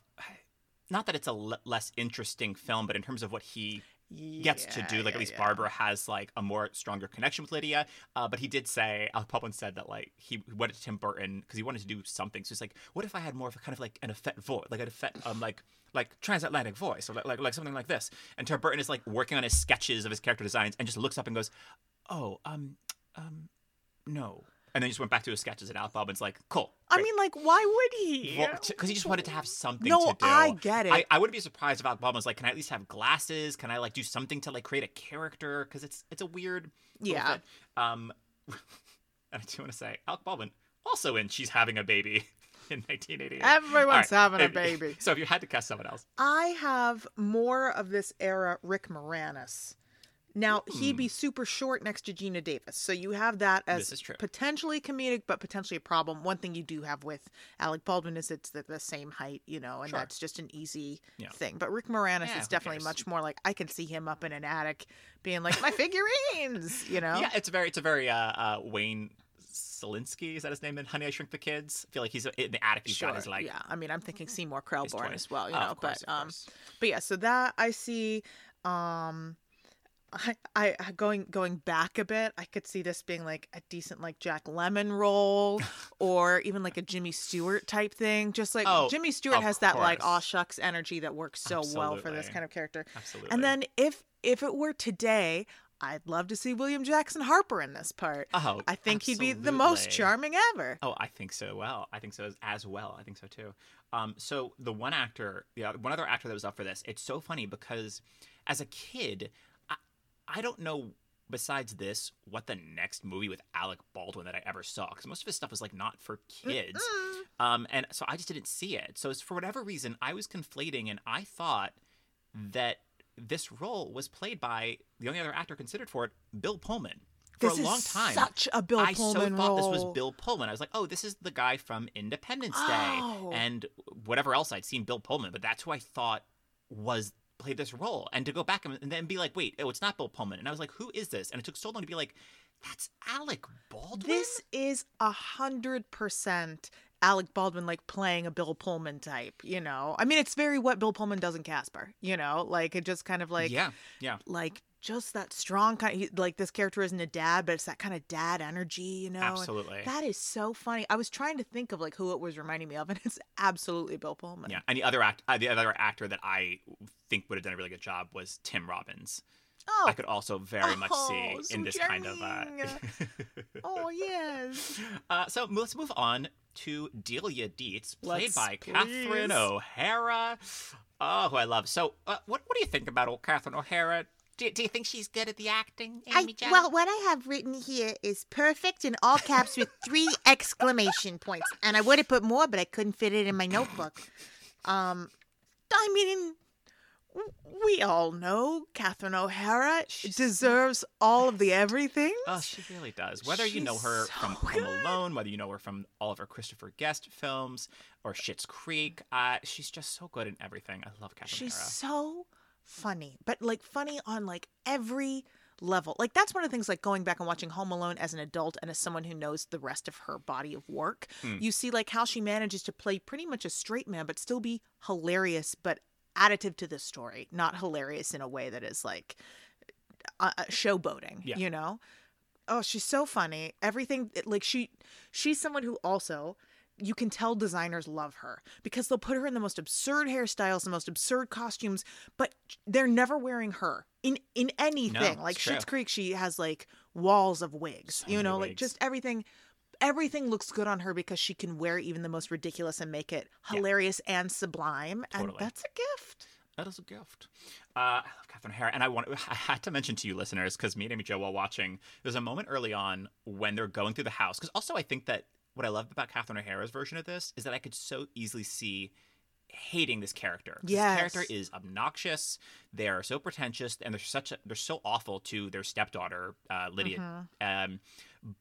not that it's a l- less interesting film, but in terms of what he yeah, gets to do, like yeah, at least yeah. Barbara has like a more stronger connection with Lydia. Uh, but he did say, Alec Baldwin said that like he went to Tim Burton because he wanted to do something. So he's like, what if I had more of a kind of like an effete voice, like an effete, um, like like transatlantic voice, or like, like like something like this. And Tim Burton is like working on his sketches of his character designs and just looks up and goes, oh, um, um, no. And then he just went back to his sketches, and Alec Baldwin's like, cool. Great. I mean, like, why would he? Because well, he just wanted to have something no, to do. No, I get it. I, I wouldn't be surprised if Alec Baldwin was like, can I at least have glasses? Can I, like, do something to, like, create a character? Because it's it's a weird... Yeah. Um, and I do want to say, Alec Baldwin, also in She's Having a Baby in nineteen eighty-eight. Everyone's right. having if, a baby. So if you had to cast someone else. I have more of this era Rick Moranis. Now, mm. he'd be super short next to Geena Davis. So you have that as potentially comedic, but potentially a problem. One thing you do have with Alec Baldwin is it's the, the same height, you know, and sure. that's just an easy yeah. thing. But Rick Moranis yeah, is definitely much more like, I can see him up in an attic being like, my figurines, you know? Yeah, it's very, it's a very uh, uh, Wayne Selinsky, is that his name in Honey, I Shrunk the Kids? I feel like he's in the attic. He's sure. got his like... Yeah, I mean, I'm thinking Seymour Krelborn as well, you know? Oh, of course, but, um, of course. But yeah, so that I see... Um, I, I going going back a bit, I could see this being like a decent like Jack Lemmon role or even like a Jimmy Stewart type thing. Just like oh, Jimmy Stewart has course. that like aw shucks energy that works so Absolutely. well for this kind of character. Absolutely. And then if if it were today, I'd love to see William Jackson Harper in this part. Oh, I think absolutely. he'd be the most charming ever. Oh, I think so. Well, I think so as well. I think so too. Um, so the one actor, yeah, one other actor that was up for this. It's so funny because as a kid, I don't know, besides this, what the next movie with Alec Baldwin that I ever saw, because most of his stuff was, like, not for kids. Um, and so I just didn't see it. So it's, for whatever reason, I was conflating, and I thought that this role was played by, the only other actor considered for it, Bill Pullman. For this a long time. Such a Bill I Pullman so thought role. This was Bill Pullman. I was like, oh, this is the guy from Independence oh. Day. And whatever else I'd seen, Bill Pullman. But that's who I thought was... played this role, and to go back and then be like, wait, oh, it's not Bill Pullman. And I was like, who is this? And it took so long to be like, that's Alec Baldwin? This is one hundred percent Alec Baldwin, like, playing a Bill Pullman type, you know? I mean, it's very what Bill Pullman does in Casper, you know? Like, it just kind of, like, yeah, yeah, like, just that strong kind of, like, this character isn't a dad, but it's that kind of dad energy, you know? Absolutely. And that is so funny. I was trying to think of, like, who it was reminding me of, and it's absolutely Bill Pullman. Yeah, and the other, act, uh, the other actor that I think would have done a really good job was Tim Robbins. Oh. I could also very much oh, see so in this charming. kind of... Uh... oh, yes. Uh, so let's move on to Delia Deetz, played let's by please. Catherine O'Hara, oh, who I love. So uh, what, what do you think about old Catherine O'Hara? Do, do you think she's good at the acting, Amy Jo? Well, what I have written here is perfect in all caps with three exclamation points. And I would have put more, but I couldn't fit it in my notebook. Um, I mean, we all know Catherine O'Hara She's... deserves all of the everything. Oh, she really does. Whether She's you know her so from good. Home Alone, whether you know her from all of her Christopher Guest films or Schitt's Creek, uh, she's just so good in everything. I love Catherine She's O'Hara. She's so funny, but like funny on like every level. Like that's one of the things, like going back and watching Home Alone as an adult and as someone who knows the rest of her body of work, mm. you see like how she manages to play pretty much a straight man but still be hilarious, but additive to the story, not hilarious in a way that is like uh, showboating, yeah. you know? Oh, she's so funny. Everything, like she, she's someone who also, you can tell designers love her because they'll put her in the most absurd hairstyles, the most absurd costumes, but they're never wearing her in, in anything. No, like Schitt's Creek, she has like walls of wigs, so you know, like wigs. Just everything. Everything looks good on her because she can wear even the most ridiculous and make it hilarious yeah. and sublime. Totally. And that's a gift. That is a gift. Uh, I love Catherine O'Hara. And I want I had to mention to you listeners, because me and Amy Jo while watching, there's a moment early on when they're going through the house. Because also I think that what I love about Catherine O'Hara's version of this is that I could so easily see hating this character. Yes. This character is obnoxious. They're so pretentious. And they're, such a, they're so awful to their stepdaughter, uh, Lydia. Mm-hmm. Um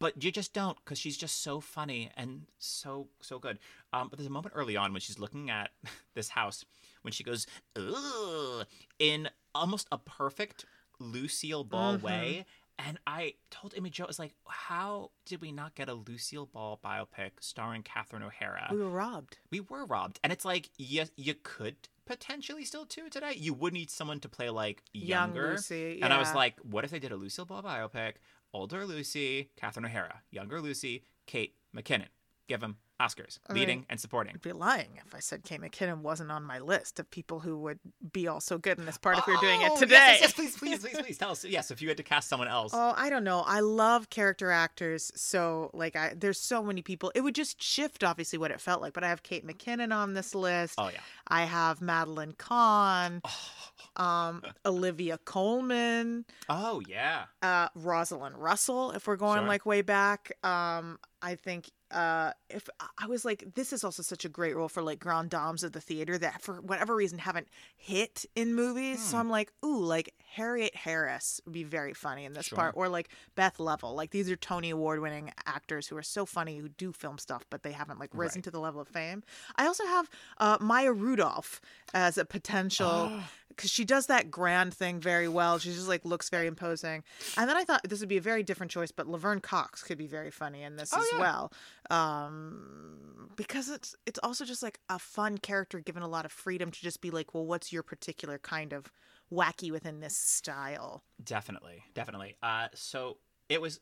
But you just don't, because she's just so funny and so, so good. Um, but there's a moment early on when she's looking at this house when she goes, ugh, in almost a perfect Lucille Ball mm-hmm. way. And I told Amy Jo, I was like, how did we not get a Lucille Ball biopic starring Catherine O'Hara? We were robbed. We were robbed. And it's like, you, you could potentially still do today. You would need someone to play, like, younger. Young Lucy, yeah. And I was like, what if they did a Lucille Ball biopic? Older Lucy, Catherine O'Hara. Younger Lucy, Kate McKinnon. Give them Oscars, I mean, leading and supporting. I'd be lying if I said Kate McKinnon wasn't on my list of people who would be also good in this part oh, if we were doing it today. Yes, yes, yes, please, please, please, please tell us. Yes, if you had to cast someone else. Oh, I don't know. I love character actors. So, like, I there's so many people. It would just shift, obviously, what it felt like. But I have Kate McKinnon on this list. Oh, yeah. I have Madeline Kahn. Oh. Um, Olivia Colman. Oh, yeah. Uh, Rosalind Russell, if we're going, sure. like, way back. Um, I think... Uh, if I was like, this is also such a great role for like grand dames of the theater that for whatever reason haven't hit in movies. Mm. So I'm like, ooh, like Harriet Harris would be very funny in this sure. part, or like Beth Level. Like these are Tony Award winning actors who are so funny who do film stuff, but they haven't like risen right. to the level of fame. I also have uh, Maya Rudolph as a potential. Because she does that grand thing very well. She just, like, looks very imposing. And then I thought this would be a very different choice, but Laverne Cox could be very funny in this oh, as yeah. well. Um, because it's it's also just, like, a fun character given a lot of freedom to just be like, well, what's your particular kind of wacky within this style? Definitely. Definitely. Uh, so it was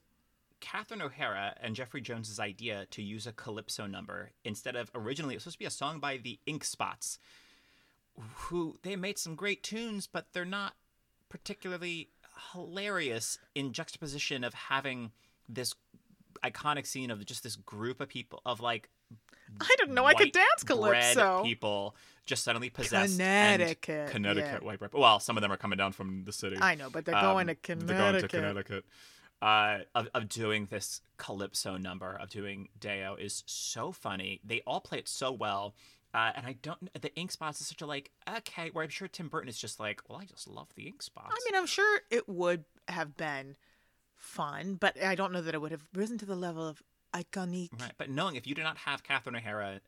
Catherine O'Hara and Jeffrey Jones's idea to use a calypso number instead of originally. It was supposed to be a song by the Ink Spots. Who they made some great tunes, but they're not particularly hilarious in juxtaposition of having this iconic scene of just this group of people of like I don't know, I could dance calypso people just suddenly possessed Connecticut, Connecticut yeah. white bread. Well, some of them are coming down from the city. I know, but they're going um, to Connecticut. They're going to Connecticut. Uh, of, of doing this calypso number of doing Deo is so funny. They all play it so well. Uh, and I don't – the Ink Spots is such a like, okay, where I'm sure Tim Burton is just like, well, I just love the Ink Spots. I mean, I'm sure it would have been fun, but I don't know that it would have risen to the level of iconic. Right, but knowing if you do not have Catherine O'Hara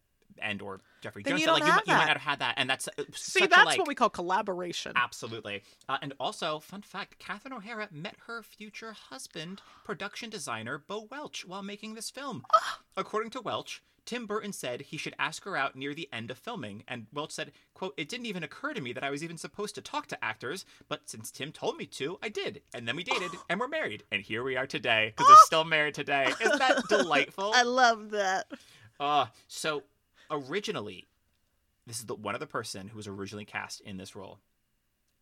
and or Jeffrey then Jones, you, don't like, have you, you might not have had that. And that's – See, that's a, like, what we call collaboration. Absolutely. Uh, and also, fun fact, Catherine O'Hara met her future husband, production designer Beau Welch, while making this film. According to Welch – Tim Burton said he should ask her out near the end of filming, and Welch said, quote, it didn't even occur to me that I was even supposed to talk to actors, but since Tim told me to, I did. And then we dated, and we're married. And here we are today, because they're still married today. Isn't that delightful? I love that. Uh, so, originally, this is the one other person who was originally cast in this role,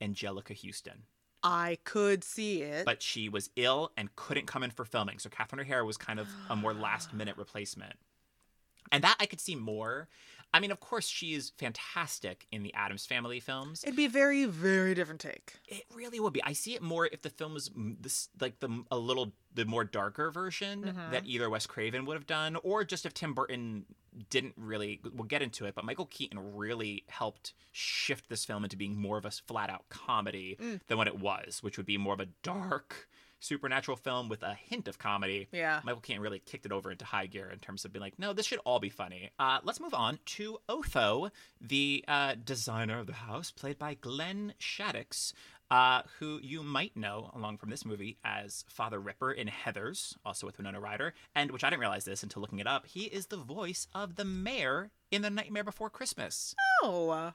Angelica Houston. I could see it. But she was ill and couldn't come in for filming, so Catherine O'Hara was kind of a more last-minute replacement. And that I could see more. I mean, of course, she is fantastic in the Addams Family films. It'd be a very, very different take. It really would be. I see it more if the film was this, like the a little the more darker version mm-hmm. that either Wes Craven would have done, or just if Tim Burton didn't really, we'll get into it, but Michael Keaton really helped shift this film into being more of a flat-out comedy mm. than what it was, which would be more of a dark supernatural film with a hint of comedy. Yeah. Michael Keaton really kicked it over into high gear in terms of being like, no, this should all be funny. Uh, let's move on to Otho, the uh, designer of the house, played by Glenn Shadix, uh, who you might know along from this movie as Father Ripper in Heathers, also with Winona Ryder, and which I didn't realize this until looking it up, he is the voice of the mayor in The Nightmare Before Christmas. Oh,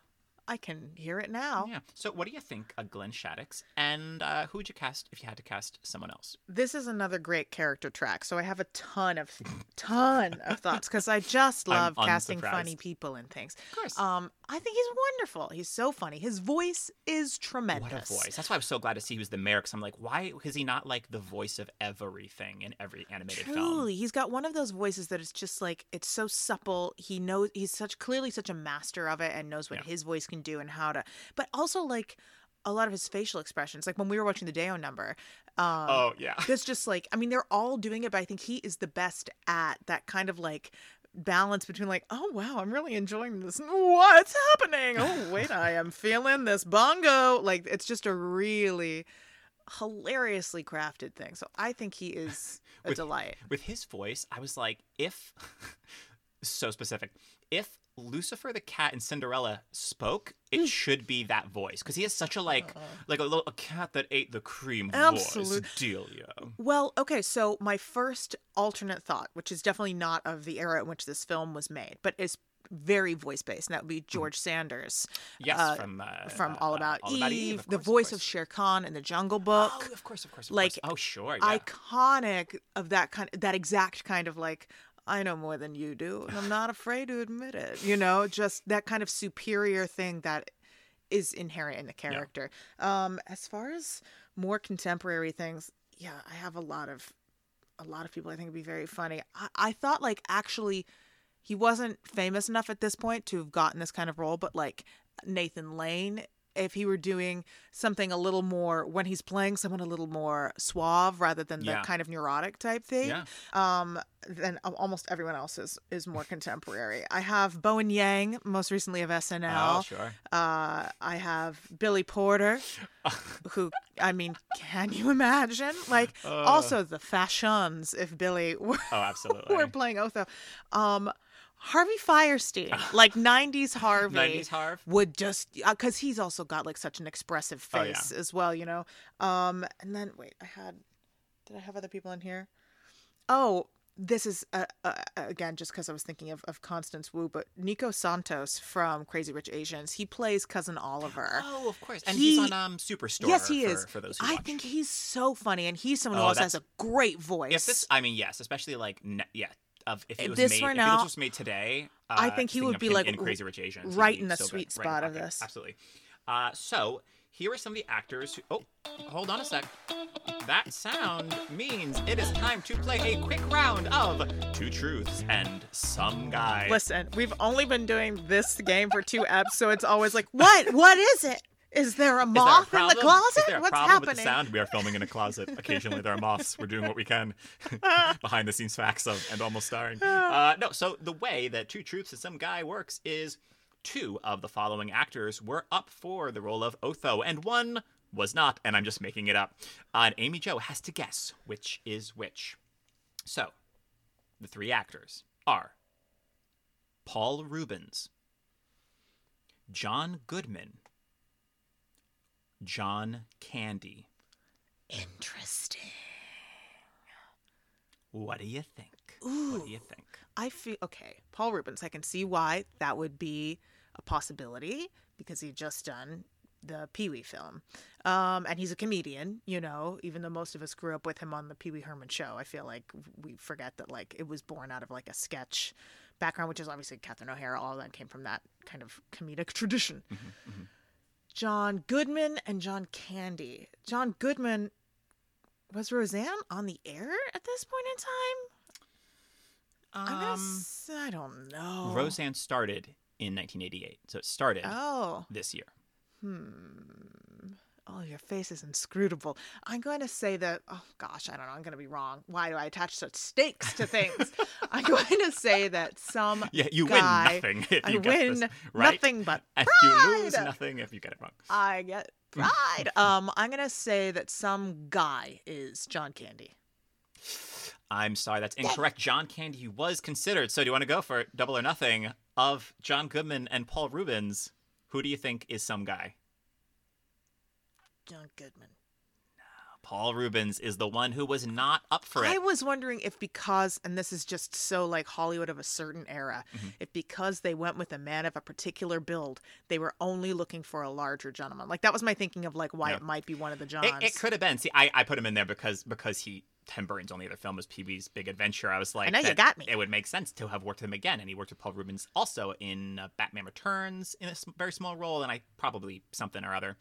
I can hear it now. Yeah. So what do you think of Glenn Shadix? And uh, who would you cast if you had to cast someone else? This is another great character track. So I have a ton of, ton of thoughts because I just love casting funny people and things. Of course. Um, I think he's wonderful. He's so funny. His voice is tremendous. What a voice. That's why I was so glad to see he was the mayor, because I'm like, why is he not like the voice of everything in every animated Truly. film? Truly. He's got one of those voices that is just like, it's so supple. He knows, he's such clearly such a master of it and knows what yeah. his voice can do and how to, but also like a lot of his facial expressions, like when we were watching the Deo Number, um oh yeah it's just like, I mean, they're all doing it, but I think he is the best at that kind of like balance between like, oh wow, I'm really enjoying this, what's happening, oh wait, I am feeling this bongo, like it's just a really hilariously crafted thing. So I think he is a with, delight with his voice. I was like, if so specific, if Lucifer the cat and Cinderella spoke, it should be that voice, because he has such a like uh, like a little a cat that ate the cream absolute. voice. Delia. Well, okay, so my first alternate thought, which is definitely not of the era in which this film was made, but is very voice based, and that would be George mm. Sanders. Yes, uh, from uh, from All About, uh, All about Eve, Eve of course, the voice of, of Sher Khan in The Jungle Book. Oh, of course, of course, of like course. Oh, sure, yeah. Iconic of that kind, that exact kind of like, I know more than you do, and I'm not afraid to admit it. You know, just that kind of superior thing that is inherent in the character. Yeah. Um, as far as more contemporary things, yeah, I have a lot of a lot of people I think would be very funny. I, I thought, like, actually, he wasn't famous enough at this point to have gotten this kind of role, but, like, Nathan Lane, if he were doing something a little more, when he's playing someone a little more suave rather than the yeah. kind of neurotic type thing, yeah. um, then almost everyone else is, is more contemporary. I have Bowen Yang, most recently of S N L. Oh, sure. Uh, I have Billy Porter, who, I mean, can you imagine? Like, uh, also the fashions if Billy were, oh, absolutely. were playing Otho. Um, Harvey Fierstein, like nineties Harvey, nineties Harv would just, because he's also got like such an expressive face oh, yeah. as well, you know. Um, and then wait, I had, did I have other people in here? Oh, this is uh, uh, again just because I was thinking of, of Constance Wu, but Nico Santos from Crazy Rich Asians, he plays Cousin Oliver. Oh, of course, and he, he's on um, Superstore. Yes, he for, is. For those, who I watch. think he's so funny, and he's someone who oh, also that's... has a great voice. Yes, this, I mean, yes, especially like ne- yeah. Of if it was this made, were now, if it was made today, uh, I think he would be like in Crazy Rich Asians, right in the so sweet good, spot right of this. Absolutely. Uh, so here are some of the actors who, oh, hold on a sec. That sound means it is time to play a quick round of Two Truths and Some Guy. Listen, we've only been doing this game for two eps, so it's always like, what? What is it? Is there a moth there a in the closet? Is there a What's problem happening? With the sound? We are filming in a closet. Occasionally there are moths. We're doing what we can. Behind the scenes facts of And Almost Starring. Uh, no, so the way that Two Truths and Some Guy works is two of the following actors were up for the role of Otho, and one was not, and I'm just making it up. Uh, and Amy Jo has to guess which is which. So the three actors are Paul Rubens, John Goodman, John Candy. Interesting. What do you think? Ooh, what do you think? I feel, okay, Paul Rubens, I can see why that would be a possibility because he just done the Pee-wee film. Um, and he's a comedian, you know, even though most of us grew up with him on the Pee-wee Herman show. I feel like we forget that, like, it was born out of, like, a sketch background, which is obviously Catherine O'Hara. All that came from that kind of comedic tradition. Mm-hmm, mm-hmm. John Goodman and John Candy. John Goodman, was Roseanne on the air at this point in time? Um, I'm gonna s- I don't know. Roseanne started in nineteen eighty-eight, so it started oh. this year. Hmm. oh, your face is inscrutable. I'm going to say that, oh gosh, I don't know, I'm going to be wrong. Why do I attach such stakes to things? I'm going to say that some yeah, you guy, win nothing if you I get win this right. nothing but pride. And you lose nothing if you get it wrong. I get pride. um, I'm going to say that some guy is John Candy. I'm sorry, that's incorrect. Yes. John Candy was considered. So do you want to go for Double or Nothing of John Goodman and Paul Rubens? Who do you think is some guy? John Goodman. No, Paul Rubens is the one who was not up for it. I was wondering if because, and this is just so like Hollywood of a certain era, mm-hmm. if because they went with a man of a particular build, they were only looking for a larger gentleman. Like that was my thinking of like why no. it might be one of the Johns. It, it could have been. See, I, I put him in there because because he... Tim Burton's only other film was Pee-wee's Big Adventure. I was like, I know you got me. It would make sense to have worked with him again. And he worked with Paul Rubens also in uh, Batman Returns in a very small role, and I probably something or other.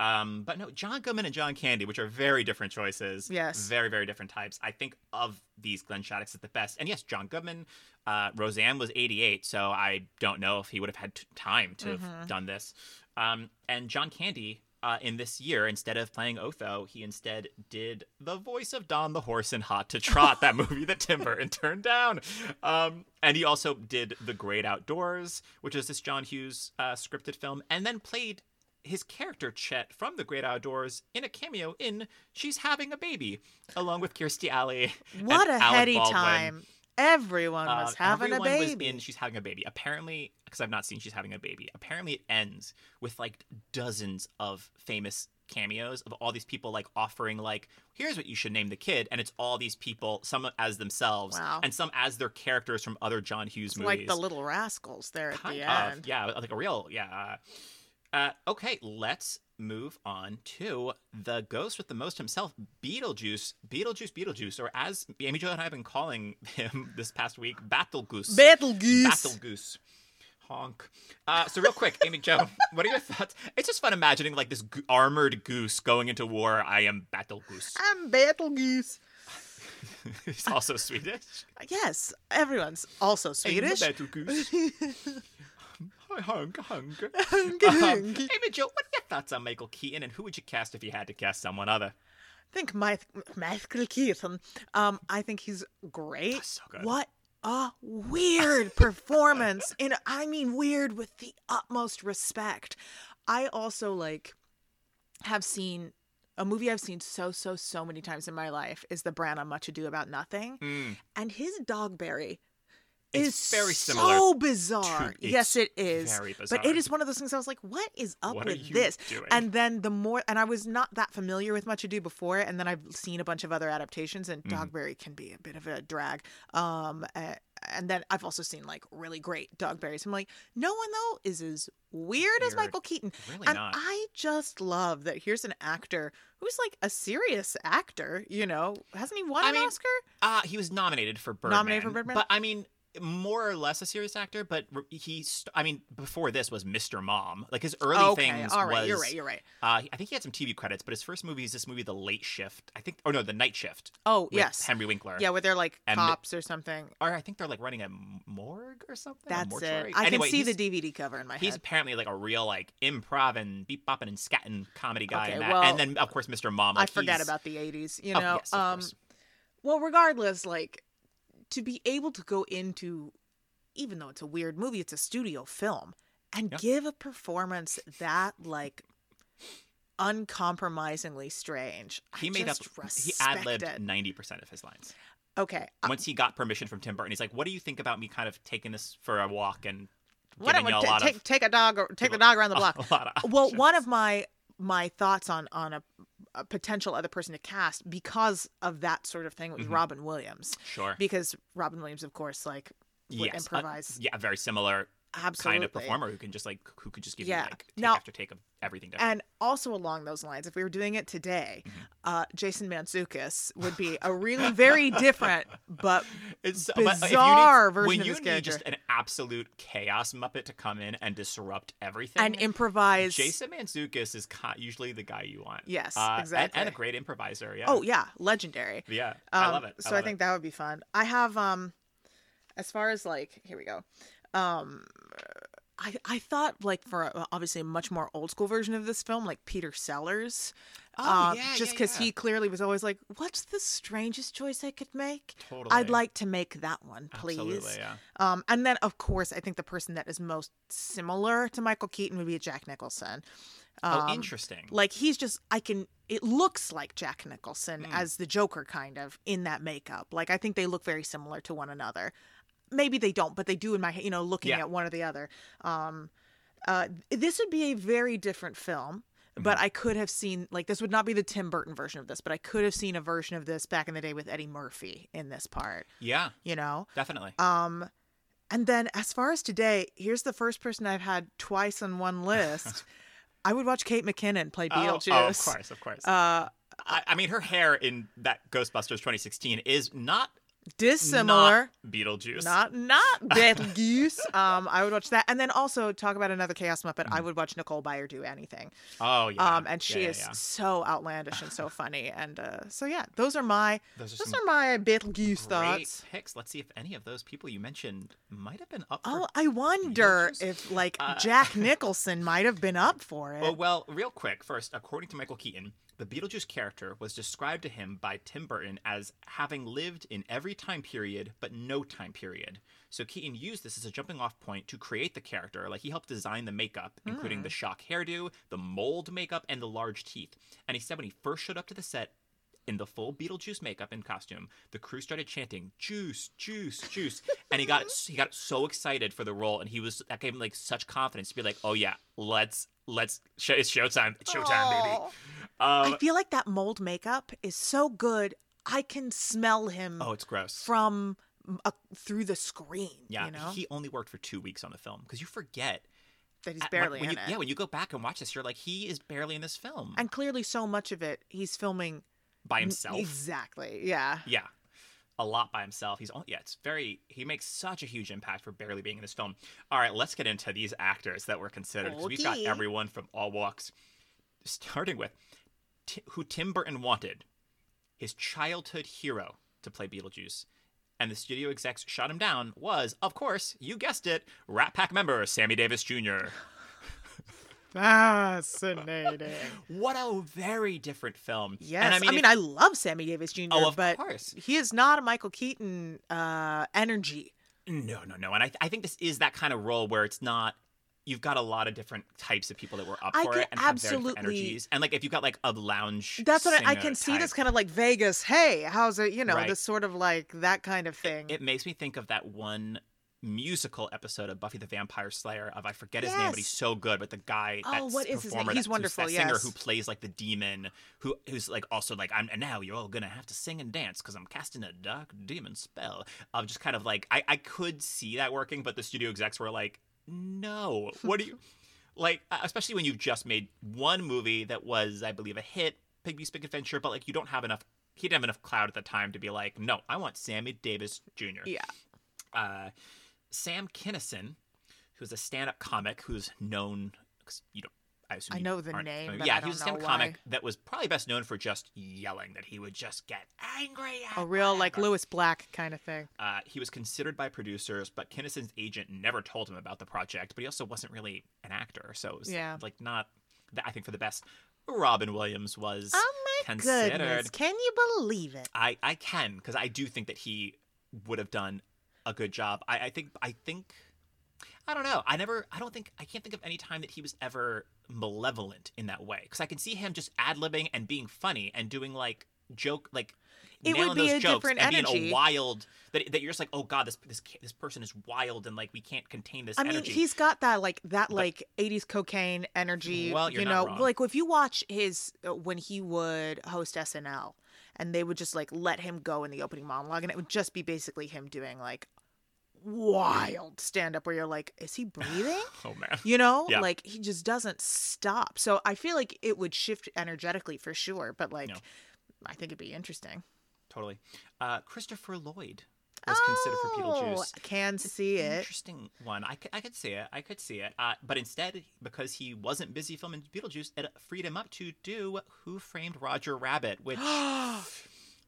Um, but no, John Goodman and John Candy, which are very different choices. Yes. Very, very different types. I think of these, Glenn Shadix is the best. And yes, John Goodman, uh, Roseanne was eighty-eight, so I don't know if he would have had t- time to mm-hmm. have done this. Um, and John Candy... Uh, in this year, instead of playing Otho, he instead did the voice of Don the Horse in Hot to Trot, that movie that Tim Burton turned down. Um, and he also did The Great Outdoors, which is this John Hughes uh, scripted film, and then played his character Chet from The Great Outdoors in a cameo in She's Having a Baby, along with Kirstie Alley what and a Alec heady Baldwin. Time. Everyone was uh, having everyone a baby. Was in She's Having a Baby. Apparently, because I've not seen She's Having a Baby, apparently it ends with like dozens of famous cameos of all these people like offering like, here's what you should name the kid. And it's all these people, some as themselves wow. and some as their characters from other John Hughes it's movies. Like the Little Rascals there at kind the of, end. Yeah, like a real, yeah. Uh, okay, let's move on to the ghost with the most himself, Beetlejuice, Beetlejuice, Beetlejuice, or as Amy Jo and I have been calling him this past week, Battlegoose. Battlegoose. Battlegoose. Honk. Uh, so real quick, Amy Jo, what are your thoughts? It's just fun imagining like this go- armored goose going into war. I am Battlegoose. I'm Battlegoose. He's also Swedish. Yes, everyone's also Swedish. I'm Battlegoose. Hung, hung. Hung, um, hung. Amy Jo, what are your thoughts on Michael Keaton, and who would you cast if you had to cast someone other? I think my, Michael Keaton. Um, I think he's great. Oh, so good. What a weird performance. And I mean weird with the utmost respect. I also, like, have seen... A movie I've seen so, so, so many times in my life is the Branagh Much Ado About Nothing. Mm. And his Dogberry... It's very similar. So bizarre. Yes, it is. Very bizarre. But it is one of those things I was like, what is up what with this? Doing? And then the more, and I was not that familiar with Much Ado before, and then I've seen a bunch of other adaptations, and mm-hmm. Dogberry can be a bit of a drag. Um, uh, and then I've also seen like really great Dogberries. I'm like, no one though is as weird, weird. as Michael Keaton. Really and not. I just love that here's an actor who's like a serious actor, you know. Hasn't he won I an mean, Oscar? Uh, he was nominated for Birdman. Nominated for Birdman? But I mean, more or less a serious actor, but he, st- I mean, before this was Mister Mom. Like, his early okay, things all right, was... you're right, you're right. Uh, I think he had some T V credits, but his first movie is this movie, The Late Shift. I think, or no, The Night Shift. Oh, with yes. Henry Winkler. Yeah, where they're, like, and, cops or something. Or I think they're, like, running a morgue or something? That's it. I anyway, can see the D V D cover in my head. He's apparently, like, a real, like, improv and beep-bopping and scatting comedy guy. Okay, and, that. Well, and then, of course, Mister Mom. Like, I forgot about the eighties, you know? Oh, yes, of um, course. Well, regardless, like... to be able to go into, even though it's a weird movie, it's a studio film, and yep. give a performance that, like, uncompromisingly strange. He I made up, respect he ad-libbed it. ninety percent of his lines. Okay. Once um, he got permission from Tim Burton, he's like, what do you think about me kind of taking this for a walk and giving you a t- lot take, of... Take a dog or, take the dog around the block. A lot of well, one of my my thoughts on, on a... a potential other person to cast because of that sort of thing was mm-hmm. Robin Williams. Sure. Because Robin Williams, of course, like would yes. improvise. Uh, yeah, very similar Absolutely. kind of performer who can just like who could just give yeah. you like take now, after take of everything different. And also along those lines, if we were doing it today, mm-hmm. uh, Jason Mantzoukas would be a really very different but it's, bizarre but if you need, version of his character. When you need just an absolute chaos Muppet to come in and disrupt everything and improvise, Jason Mantzoukas is co- usually the guy you want. Yes, uh, exactly, and, and a great improviser. Yeah. Oh yeah, legendary. Yeah, um, I love it. I so love I think it. that would be fun. I have um, as far as like here we go. Um, I, I thought, like, for a, obviously a much more old school version of this film, like Peter Sellers. Oh, uh, yeah, just because yeah, yeah. he clearly was always like, what's the strangest choice I could make? Totally. I'd like to make that one, please. Absolutely, yeah. Um, and then, of course, I think the person that is most similar to Michael Keaton would be Jack Nicholson. Um, oh, interesting. Like, he's just, I can, it looks like Jack Nicholson mm. as the Joker, kind of, in that makeup. Like, I think they look very similar to one another. Maybe they don't, but they do in my head, you know, looking yeah. at one or the other. Um, uh, this would be a very different film, but mm-hmm. I could have seen, like, this would not be the Tim Burton version of this, but I could have seen a version of this back in the day with Eddie Murphy in this part. Yeah. You know? Definitely. Um, and then as far as today, here's the first person I've had twice on one list. I would watch Kate McKinnon play Beetlejuice. Oh, oh of course, of course. Uh, I, I mean, her hair in that Ghostbusters twenty sixteen is not... dissimilar. Not Beetlejuice. Not not Beetlejuice. um, I would watch that. And then also talk about another Chaos Muppet. Mm. I would watch Nicole Byer do anything. Oh, yeah. Um, and she yeah, yeah, is yeah. so outlandish and so funny. And uh, so, yeah, those are my those are, those are my Beetlejuice thoughts. Picks. Let's see if any of those people you mentioned might have been up for Oh, I wonder if, like, uh, Jack Nicholson might have been up for it. Well, well, real quick, first, according to Michael Keaton, the Beetlejuice character was described to him by Tim Burton as having lived in every time period, but no time period. So Keaton used this as a jumping off point to create the character. Like, he helped design the makeup, including mm. the shock hairdo, the mold makeup, and the large teeth. And he said when he first showed up to the set in the full Beetlejuice makeup and costume, the crew started chanting, "Juice, juice, juice." And he got he got so excited for the role. And he was, that gave him, like, such confidence to be like, oh, yeah, let's. Let's show it's showtime. It's showtime, Aww. baby. Um, I feel like that mold makeup is so good. I can smell him. Oh, it's gross. From uh, through the screen. Yeah, you know? He only worked for two weeks on the film because you forget that he's barely at, when, when in you, it. Yeah, when you go back and watch this, you're like, he is barely in this film. And clearly, so much of it, he's filming by himself. N- exactly. Yeah. Yeah. A lot by himself. He's only, yeah, it's very, he makes such a huge impact for barely being in this film. All right, let's get into these actors that were considered, because okay. we've got everyone from all walks, starting with t- who Tim Burton wanted his childhood hero to play Beetlejuice. And the studio execs shot him down was, of course, you guessed it, Rat Pack member Sammy Davis Junior Fascinating. What a very different film. Yes. And I mean, I, mean if... I love Sammy Davis Junior Oh, of but course. He is not a Michael Keaton uh, energy. No, no, no. And I, th- I think this is that kind of role where it's not, you've got a lot of different types of people that were up I for it and absolutely... have their energies. And like if you've got like a lounge That's what I, I can see type. This kind of like Vegas, hey, how's it, you know, right. this sort of like that kind of thing. It, it makes me think of that one musical episode of Buffy the Vampire Slayer of I forget his yes. name, but he's so good. But the guy, oh, what is his name? He's that, wonderful. That yes. singer who plays like the demon, who who's like also like, I'm and now you're all gonna have to sing and dance because I'm casting a dark demon spell. Of just kind of like I I could see that working, but the studio execs were like, no, what do you like? Especially when you've just made one movie that was, I believe, a hit, Pee-wee's Big Adventure, but like you don't have enough. He didn't have enough clout at the time to be like, no, I want Sammy Davis Junior Yeah. Uh, Sam Kinison, who's a stand-up comic who's known, because you don't, I assume I know the name. Familiar. But yeah, he was a stand-up comic that was probably best known for just yelling, that he would just get angry at. A real, like, Lewis Black kind of thing. Uh, he was considered by producers, but Kinison's agent never told him about the project, but he also wasn't really an actor, so it was, yeah. like, not, I think, for the best. Robin Williams was oh my considered. Goodness, can you believe it? I, I can, because I do think that he would have done a good job. I, I think, I think, I don't know. I never, I don't think, I can't think of any time that he was ever malevolent in that way. Because I can see him just ad-libbing and being funny and doing like joke, like it would be a different energy. And being a wild, that, that you're just like, oh God, this, this this person is wild and like we can't contain this I energy. I mean, he's got that like, that but, like eighties cocaine energy. Well, you're you know, not wrong. Like if you watch his, when he would host S N L and they would just like let him go in the opening monologue and it would just be basically him doing like, wild stand-up where you're like, is he breathing? Oh, man. You know? Yeah. Like, he just doesn't stop. So I feel like it would shift energetically for sure, but, like, no. I think it'd be interesting. Totally. Uh, Christopher Lloyd was oh, considered for Beetlejuice. Can see it. Interesting one. I, I could see it. I could see it. Uh, but instead, because he wasn't busy filming Beetlejuice, it freed him up to do Who Framed Roger Rabbit, which...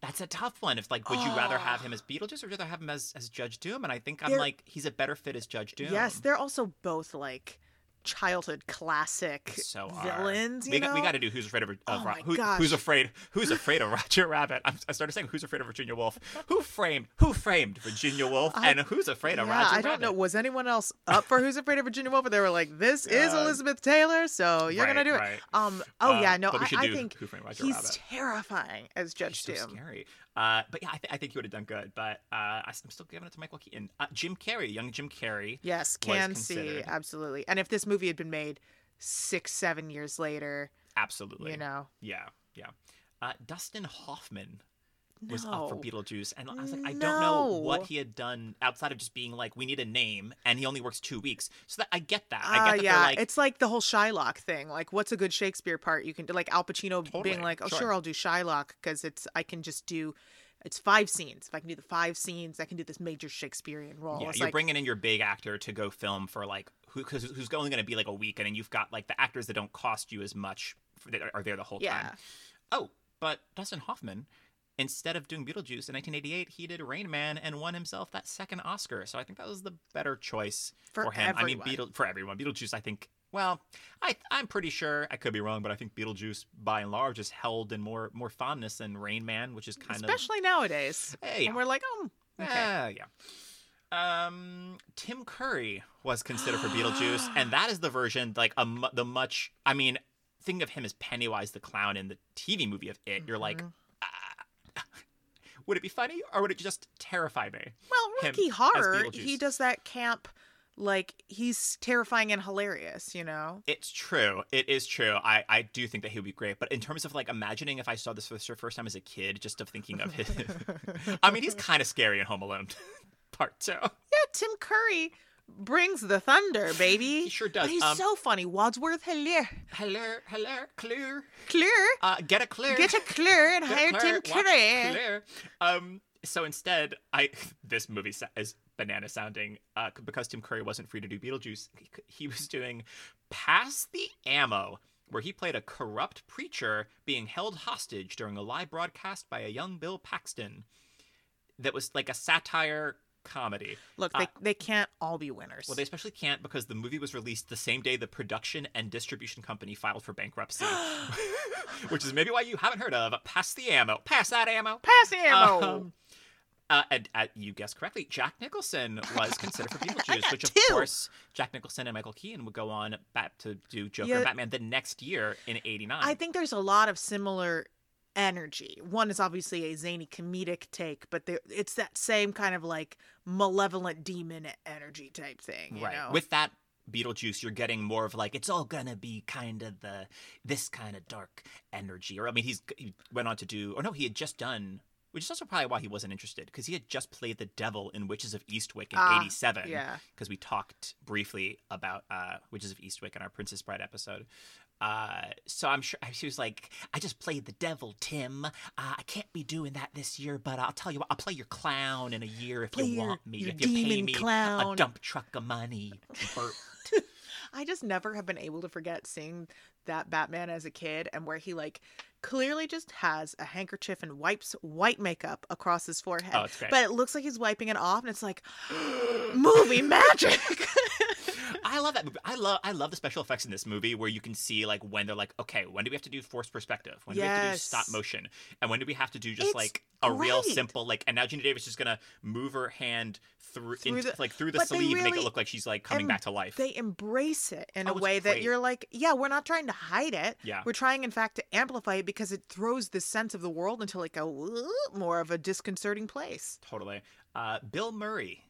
That's a tough one. If like, would you oh. rather have him as Beetlejuice or rather have him as, as Judge Doom? And I think I'm they're, like, he's a better fit as Judge Doom. Yes, they're also both like childhood classic so villains. You we, know? we got to do Who's Afraid of, of oh my who, gosh. Who's afraid? Who's afraid of Roger Rabbit? I'm, I started saying Who's Afraid of Virginia Woolf? Who framed? Who framed Virginia Woolf? I, and Who's Afraid of yeah, Roger? I don't Rabbit? know. Was anyone else up for Who's Afraid of Virginia Woolf? But they were like, this yeah. is Elizabeth Taylor, so you're right, gonna do it. Right. Um. Oh um, yeah. No, I, I think Who Framed Roger he's Rabbit. terrifying as Judge he's Doom. So scary. Uh, but yeah, I, th- I think he would have done good. But uh, I'm still giving it to Michael Keaton. Uh, Jim Carrey, young Jim Carrey. Yes, can see, absolutely. And if this movie had been made six, seven years later. Absolutely. You know. Yeah, yeah. Uh, Dustin Hoffman no. was up for Beetlejuice. And I was like, I no. don't know what he had done outside of just being like, we need a name. And he only works two weeks. So that I get that. Uh, I get that yeah. like... It's like the whole Shylock thing. Like, what's a good Shakespeare part you can do? Like Al Pacino totally. being like, oh, sure. sure, I'll do Shylock because it's I can just do... It's five scenes. If I can do the five scenes, I can do this major Shakespearean role. Yeah, it's you're like, bringing in your big actor to go film for like who, cause who's only going to be like a week, and then you've got like the actors that don't cost you as much that are there the whole yeah. time. Oh, but Dustin Hoffman, instead of doing Beetlejuice in nineteen eighty-eight, he did Rain Man and won himself that second Oscar. So I think that was the better choice for, for him. Everyone. I mean, Beetle for everyone. Beetlejuice, I think. Well, I, I'm pretty sure, I could be wrong, but I think Beetlejuice, by and large, is held in more more fondness than Rain Man, which is kind especially of... Especially nowadays. Hey, yeah. And we're like, oh, okay. Uh, yeah. Um, Tim Curry was considered for Beetlejuice, and that is the version, like, a, the much... I mean, thinking of him as Pennywise the Clown in the T V movie of It, mm-hmm. you're like... Ah. Would it be funny, or would it just terrify me? Well, Rocky Horror, he does that camp... Like, he's terrifying and hilarious, you know? It's true. It is true. I, I do think that he would be great. But in terms of, like, imagining if I saw this for the first time as a kid, just of thinking of his... I mean, he's kind of scary in Home Alone Part two. Yeah, Tim Curry brings the thunder, baby. He sure does. But he's um, so funny. Wadsworth Hilaire. Hilaire. Hilaire. Clure. Clure. Uh, get a Clure. Get a Clure and hire Tim Curry. Clure. Um... So instead, I this movie is banana sounding uh, because Tim Curry wasn't free to do Beetlejuice. He, he was doing Pass the Ammo, where he played a corrupt preacher being held hostage during a live broadcast by a young Bill Paxton. That was like a satire comedy. Look, they, uh, they can't all be winners. Well, they especially can't because the movie was released the same day the production and distribution company filed for bankruptcy. Which is maybe why you haven't heard of Pass the Ammo. Pass that ammo. Pass the ammo. Um, Uh, and, uh, you guessed correctly. Jack Nicholson was considered for Beetlejuice, which of two. course Jack Nicholson and Michael Keaton would go on back to do Joker yeah. and Batman the next year in eighty-nine. I think there's a lot of similar energy. One is obviously a zany comedic take, but there, it's that same kind of like malevolent demon energy type thing. You right. know? With that Beetlejuice, you're getting more of like it's all gonna be kind of the this kind of dark energy. Or I mean, he's he went on to do, or no, he had just done. Which is also probably why he wasn't interested, because he had just played the devil in Witches of Eastwick in uh, eighty-seven. Yeah. Because we talked briefly about uh, Witches of Eastwick in our Princess Bride episode. Uh, so I'm sure she was like, I just played the devil, Tim. Uh, I can't be doing that this year, but I'll tell you what, I'll play your clown in a year if play you your, want me. If you pay me clown. a dump truck of money. Bert. I just never have been able to forget seeing that Batman as a kid and where he like clearly just has a handkerchief and wipes white makeup across his forehead. Oh, it's great. But it looks like he's wiping it off and it's like movie magic. I love that movie. I love I love the special effects in this movie where you can see like when they're like, okay, when do we have to do forced perspective? When do yes. we have to do stop motion? And when do we have to do just it's like a great. real simple like? And now Geena Davis is gonna move her hand through, through into, the, like through the sleeve, really, and make it look like she's like coming back to life. They embrace it in oh, a way great. that you're like, yeah, we're not trying to hide it. Yeah, we're trying in fact to amplify it because it throws this sense of the world into like a more of a disconcerting place. Totally. Uh, Bill Murray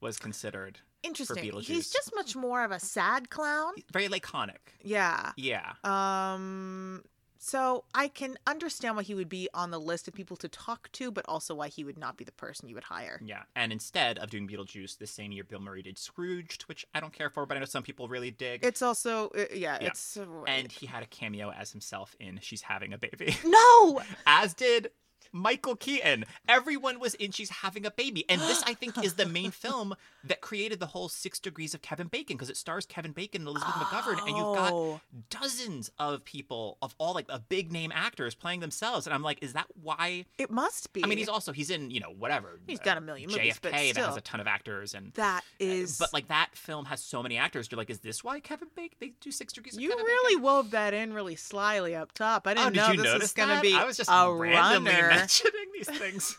was considered. Interesting. He's just much more of a sad clown. Very laconic. Yeah. Yeah. Um. So I can understand why he would be on the list of people to talk to, but also why he would not be the person you would hire. Yeah. And instead of doing Beetlejuice, this same year, Bill Murray did Scrooged, which I don't care for, but I know some people really dig. It's also, uh, yeah, yeah, it's... Uh, and he had a cameo as himself in She's Having a Baby. No! As did... Michael Keaton. Everyone was in She's Having a Baby. And this, I think, is the main film that created the whole Six Degrees of Kevin Bacon, because it stars Kevin Bacon and Elizabeth oh. McGovern. And you've got dozens of people of all like a big name actors playing themselves. And I'm like, is that why? It must be. I mean, he's also, he's in, you know, whatever. He's uh, done a million movies, J F K, but still. That has a ton of actors. And that is. Uh, but like that film has so many actors. You're like, is this why Kevin Bacon, they do Six Degrees of you Kevin Bacon? You really wove that in really slyly up top. I didn't oh, did know you this was going to be I was just a randomly runner. mentioning these things.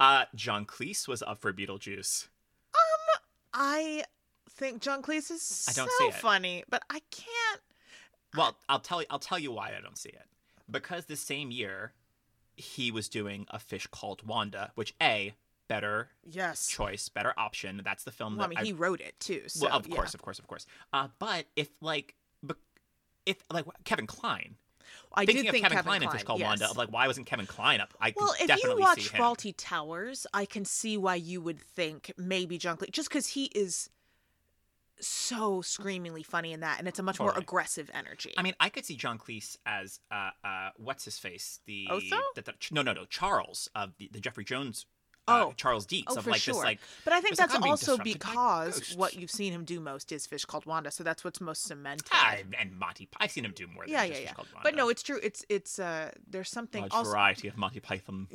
uh, John Cleese was up for Beetlejuice. Um, I think John Cleese is I don't so see it. funny, but I can't. Well, I'll tell you. I'll tell you why I don't see it. Because the same year, he was doing A Fish Called Wanda, which a better yes. choice, better option. That's the film. Well, that I mean, I... he wrote it too. So, well, of yeah. course, of course, of course. Uh, but if like, if like Kevin Kline. I Thinking did of think Kevin, Kevin Kline, Kline and Fish Called yes. Wanda, of like, why wasn't Kevin Kline up? I well, could definitely see him. Well, if you watch Faulty Towers, I can see why you would think maybe John Cleese, just because he is so screamingly funny in that, and it's a much totally. more aggressive energy. I mean, I could see John Cleese as uh, uh, what's his face? The Otho? The, the, no, no, no, Charles of the, the Jeffrey Jones. Uh, oh, Charles Deetz. Oh, of for like, sure. Just like, but I think that's like, also because what you've seen him do most is Fish Called Wanda, so that's what's most cemented. Ah, and Monty, I've seen him do more than yeah, just yeah, Fish yeah. Called Wanda. But no, it's true. It's it's uh, there's something large also, variety of Monty Python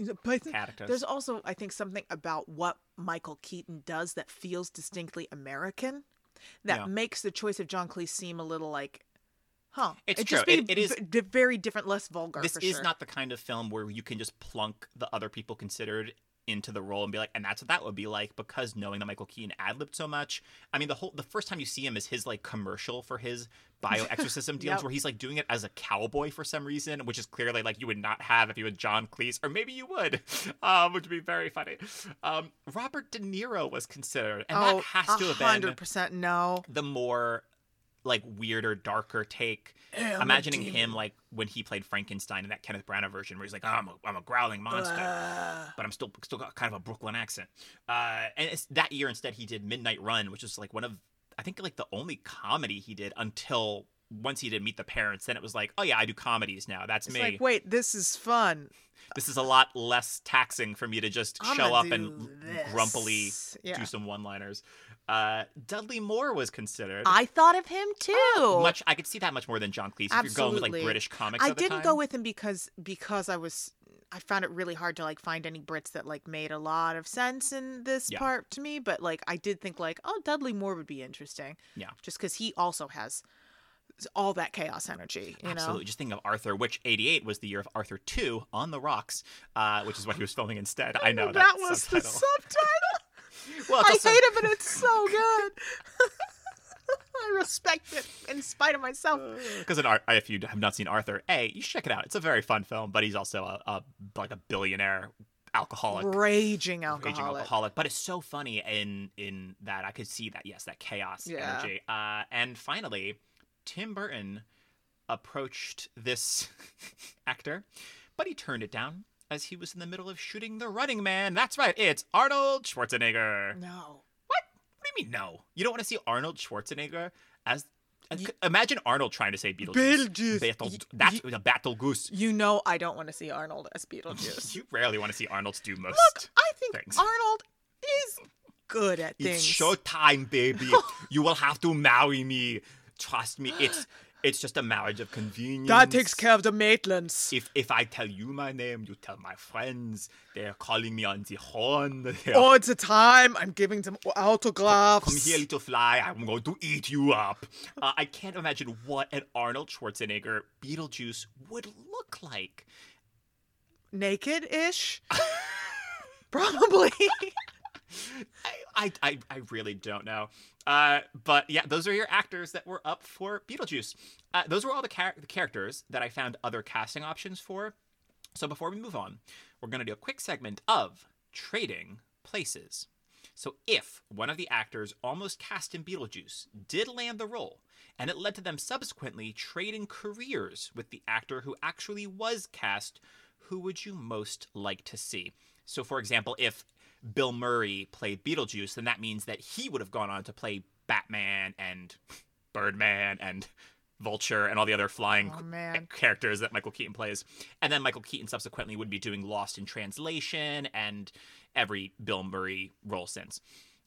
characters. There's also, I think, something about what Michael Keaton does that feels distinctly American, that yeah. makes the choice of John Cleese seem a little like. Huh. It's It'd true. Just be it, it is v- very different, less vulgar. This for is sure. not the kind of film where you can just plunk the other people considered into the role and be like, and that's what that would be like, because knowing that Michael Keaton ad-libbed so much. I mean, the whole the first time you see him is his like commercial for his bioexorcism deals yep. where he's like doing it as a cowboy for some reason, which is clearly like you would not have if you had John Cleese, or maybe you would, um, which would be very funny. Um, Robert De Niro was considered, and oh, that has to have been one hundred percent no. the more like weirder, darker take. Ew, imagining him like when he played Frankenstein in that Kenneth Branagh version where he's like, oh, I'm, a, I'm a growling monster, uh, but I'm still still got kind of a Brooklyn accent. Uh, and it's, that year instead he did Midnight Run, which is like one of, I think like the only comedy he did until once he did Meet the Parents. Then it was like, oh yeah, I do comedies now. That's it's me. Like, wait, this is fun. This is a lot less taxing for me to just I'm show up and this. grumpily yeah. do some one-liners. Uh, Dudley Moore was considered. I thought of him too. Oh, much I could see that much more than John Cleese. Absolutely. If you're going with like British comics, I at the didn't time. go with him because because I was I found it really hard to like find any Brits that like made a lot of sense in this yeah. part to me. But like I did think like, oh, Dudley Moore would be interesting. Yeah, just because he also has all that chaos energy, you absolutely know? Just think of Arthur, which eighty-eight was the year of Arthur two on the rocks, uh which is what he was filming instead. I know that, that was subtitle. the subtitle well, I also... hate it, but it's so good. I respect it in spite of myself, because uh, if you have not seen Arthur, a you should check it out. It's a very fun film, but he's also a, a like a billionaire alcoholic, raging alcoholic, raging alcoholic. But it's so funny in in that I could see that, yes, that chaos yeah. energy. Uh and finally, Tim Burton approached this actor, but he turned it down as he was in the middle of shooting The Running Man. That's right. It's Arnold Schwarzenegger. No. What? What do you mean no? You don't want to see Arnold Schwarzenegger as... as you, imagine Arnold trying to say Beetlejuice. Beetlejuice. Beetle, you, that's you, a battle goose. You know I don't want to see Arnold as Beetlejuice. You rarely want to see Arnold do most Look, I think things. Arnold is good at things. It's showtime, baby. You will have to marry me. Trust me, it's it's just a marriage of convenience. That takes care of the Maitlands. If if I tell you my name, you tell my friends. They're calling me on the horn. All the time, I'm giving them autographs. Come, come here, little fly. I'm going to eat you up. Uh, I can't imagine what an Arnold Schwarzenegger Beetlejuice would look like. Naked-ish? Probably. I, I I really don't know. Uh, but yeah, those are your actors that were up for Beetlejuice. Uh, those were all the, char- the characters that I found other casting options for. So before we move on, we're going to do a quick segment of Trading Places. So if one of the actors almost cast in Beetlejuice did land the role, and it led to them subsequently trading careers with the actor who actually was cast, who would you most like to see? So for example, if Bill Murray played Beetlejuice, then that means that he would have gone on to play Batman and Birdman and Vulture, and all the other flying oh, characters that Michael Keaton plays. And then Michael Keaton subsequently would be doing Lost in Translation and every Bill Murray role since.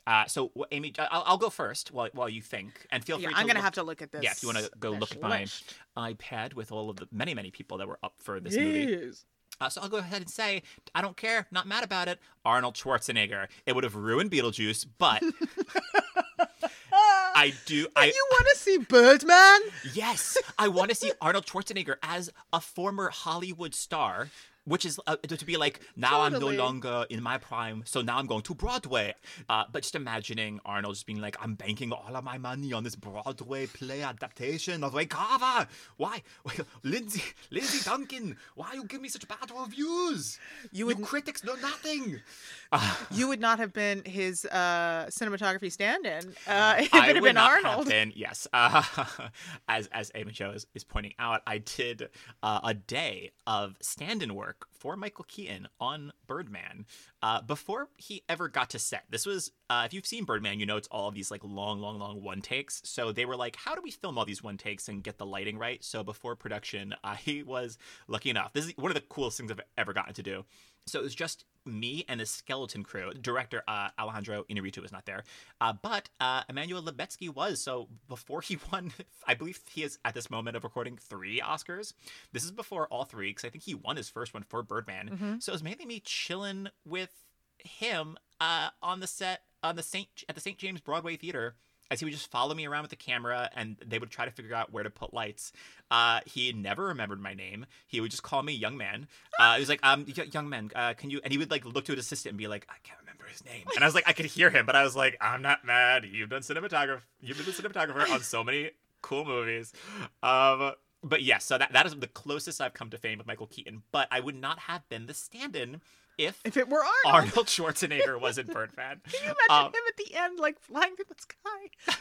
Uh, so, Amy, I'll, I'll go first while while you think. And feel free yeah, to I'm going to have to look at this. Yeah, if you want to go look at my iPad with all of the many, many people that were up for this yes. movie. Uh, so I'll go ahead and say, I don't care, not mad about it, Arnold Schwarzenegger. It would have ruined Beetlejuice, but... I do. I, you want to see Birdman? Yes. I want to see Arnold Schwarzenegger as a former Hollywood star, which is uh, to be like, now totally. I'm no longer in my prime, so now I'm going to Broadway. Uh, but just imagining Arnold just being like, I'm banking all of my money on this Broadway play adaptation of Waikava. Why? Lindsay, Lindsay Duncan, why you give me such bad reviews? You, would, you critics know nothing. Uh, you would not have been his uh, cinematography stand-in. Uh, it would have been Arnold. Been, yes. Uh, as as Amy Jo is, is pointing out, I did uh, a day of stand-in work for Michael Keaton on Birdman uh, before he ever got to set. This was, uh, if you've seen Birdman, you know it's all of these like long, long, long one takes. So they were like, how do we film all these one takes and get the lighting right? So before production, I was lucky enough. This is one of the coolest things I've ever gotten to do. So it was just me and the skeleton crew. Director uh, Alejandro Inarritu was not there, uh, but uh, Emmanuel Lubezki was. So before he won, I believe he is at this moment of recording three Oscars. This is before all three, because I think he won his first one for Birdman. Mm-hmm. So it was mainly me chilling with him uh, on the set on the Saint at the Saint James Broadway Theater, as he would just follow me around with the camera, and they would try to figure out where to put lights. Uh, he never remembered my name. He would just call me young man. Uh, he was like, um, young man, uh, can you... And he would, like, look to an assistant and be like, I can't remember his name. And I was like, I could hear him, but I was like, I'm not mad. You've done cinematographer. You've been a cinematographer on so many cool movies. Um, but, yes, yeah, so that that is the closest I've come to fame with Michael Keaton. But I would not have been the stand-in If, if it were Arnold. Arnold Schwarzenegger was in Birdman. Can you imagine um, him at the end, like, flying through the sky?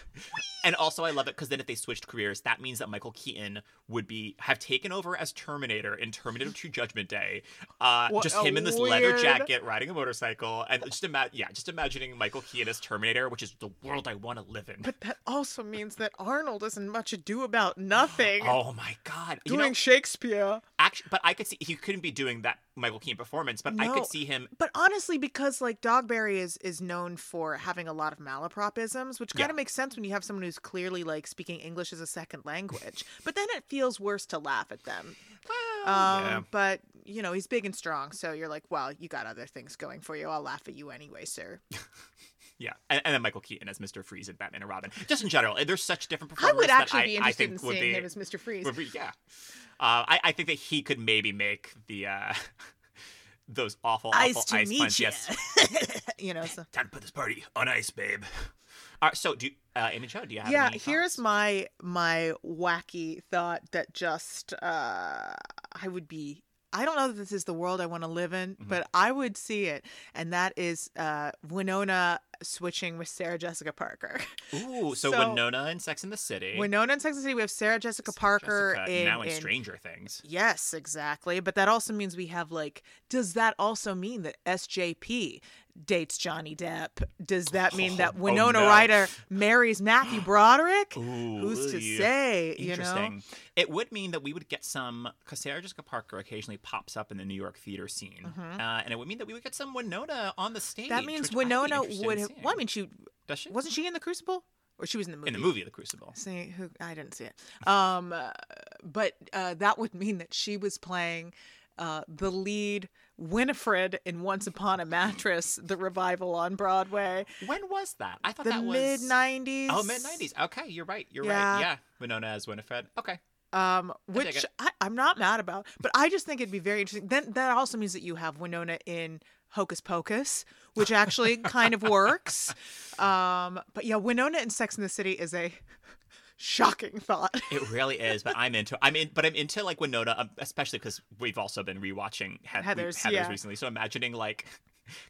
And also, I love it, because then if they switched careers, that means that Michael Keaton would be have taken over as Terminator in Terminator two Judgment Day. Uh, just him in this weird... leather jacket riding a motorcycle. And just ima- yeah, just imagining Michael Keaton as Terminator, which is the world I want to live in. But that also means that Arnold isn't Much Ado About Nothing. Oh, my God. Doing you know, Shakespeare. Actually, but I could see, he couldn't be doing that Michael Keaton performance, but no, I could see him. But honestly, because like Dogberry is is known for having a lot of malapropisms, which kind of yeah. makes sense when you have someone who's clearly like speaking English as a second language. But then it feels worse to laugh at them. Well, um, yeah. But you know, he's big and strong, so you're like, well, you got other things going for you. I'll laugh at you anyway, sir. Yeah, and, and then Michael Keaton as Mister Freeze and Batman and Robin. Just in general, there's such different performers. I would actually that be I, interested I think in would seeing be, him as Mister Freeze. Would be, yeah, uh, I, I think that he could maybe make the uh, those awful, ice awful to ice meet punch. You. Yes, you know. So. Time to put this party on ice, babe. All right, so do you, uh, Amy Jo, do you have? Yeah, any here's my my wacky thought that just uh, I would be. I don't know that this is the world I want to live in, mm-hmm. but I would see it. And that is uh, Winona switching with Sarah Jessica Parker. Ooh, so, so Winona in Sex and the City. Winona in Sex and the City. We have Sarah Jessica Sarah Parker. Jessica, in, now in, in Stranger Things. Yes, exactly. But that also means we have like, does that also mean that S J P dates Johnny Depp? Does that mean oh, that Winona oh no. Ryder marries Matthew Broderick? Ooh, who's to say? Interesting. You know? It would mean that we would get some, because Sarah Jessica Parker occasionally pops up in the New York theater scene, mm-hmm. uh, and it would mean that we would get some Winona on the stage. That means Winona would have. Well, I mean, she, Does she wasn't she in The Crucible, or she was in the movie. In the movie, The Crucible. See, who I didn't see it. Um, uh, but uh, that would mean that she was playing uh, the lead. Winifred in Once Upon a Mattress, the revival on Broadway. When was that? I thought the that was... mid nineties. Oh, mid nineties. Okay, you're right. You're yeah. right. Yeah. Winona as Winifred. Okay. Um, which I I, I'm not mad about, but I just think it'd be very interesting. Then that also means that you have Winona in Hocus Pocus, which actually kind of works. Um, but yeah, Winona in Sex and the City is a... shocking thought. It really is, but I'm into. I'm in, but I'm into like Winona, especially because we've also been rewatching Heath- Heathers, Heathers yeah. recently. So imagining like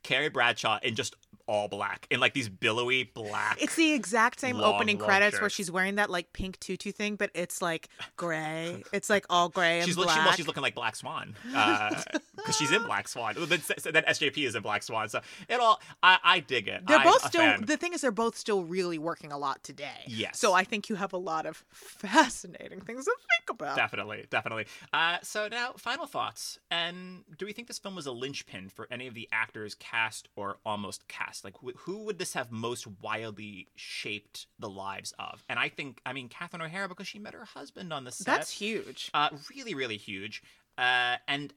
Carrie Bradshaw in just all black in like these billowy black. It's the exact same long, opening long credits shirt. Where she's wearing that like pink tutu thing, but it's like gray. It's like all gray and she's black. She, well, she's looking like Black Swan because uh, she's in Black Swan. Then S J P is in Black Swan, so it all. I, I dig it. They're I'm both still. Fan. The thing is, they're both still really working a lot today. Yes. So I think you have a lot of fascinating things to think about. Definitely, definitely. Uh, so now, final thoughts. And do we think this film was a linchpin for any of the actors cast or almost cast? Like, wh- who would this have most wildly shaped the lives of? And I think, I mean, Catherine O'Hara, because she met her husband on the set. That's huge. Uh, really, really huge. Uh, and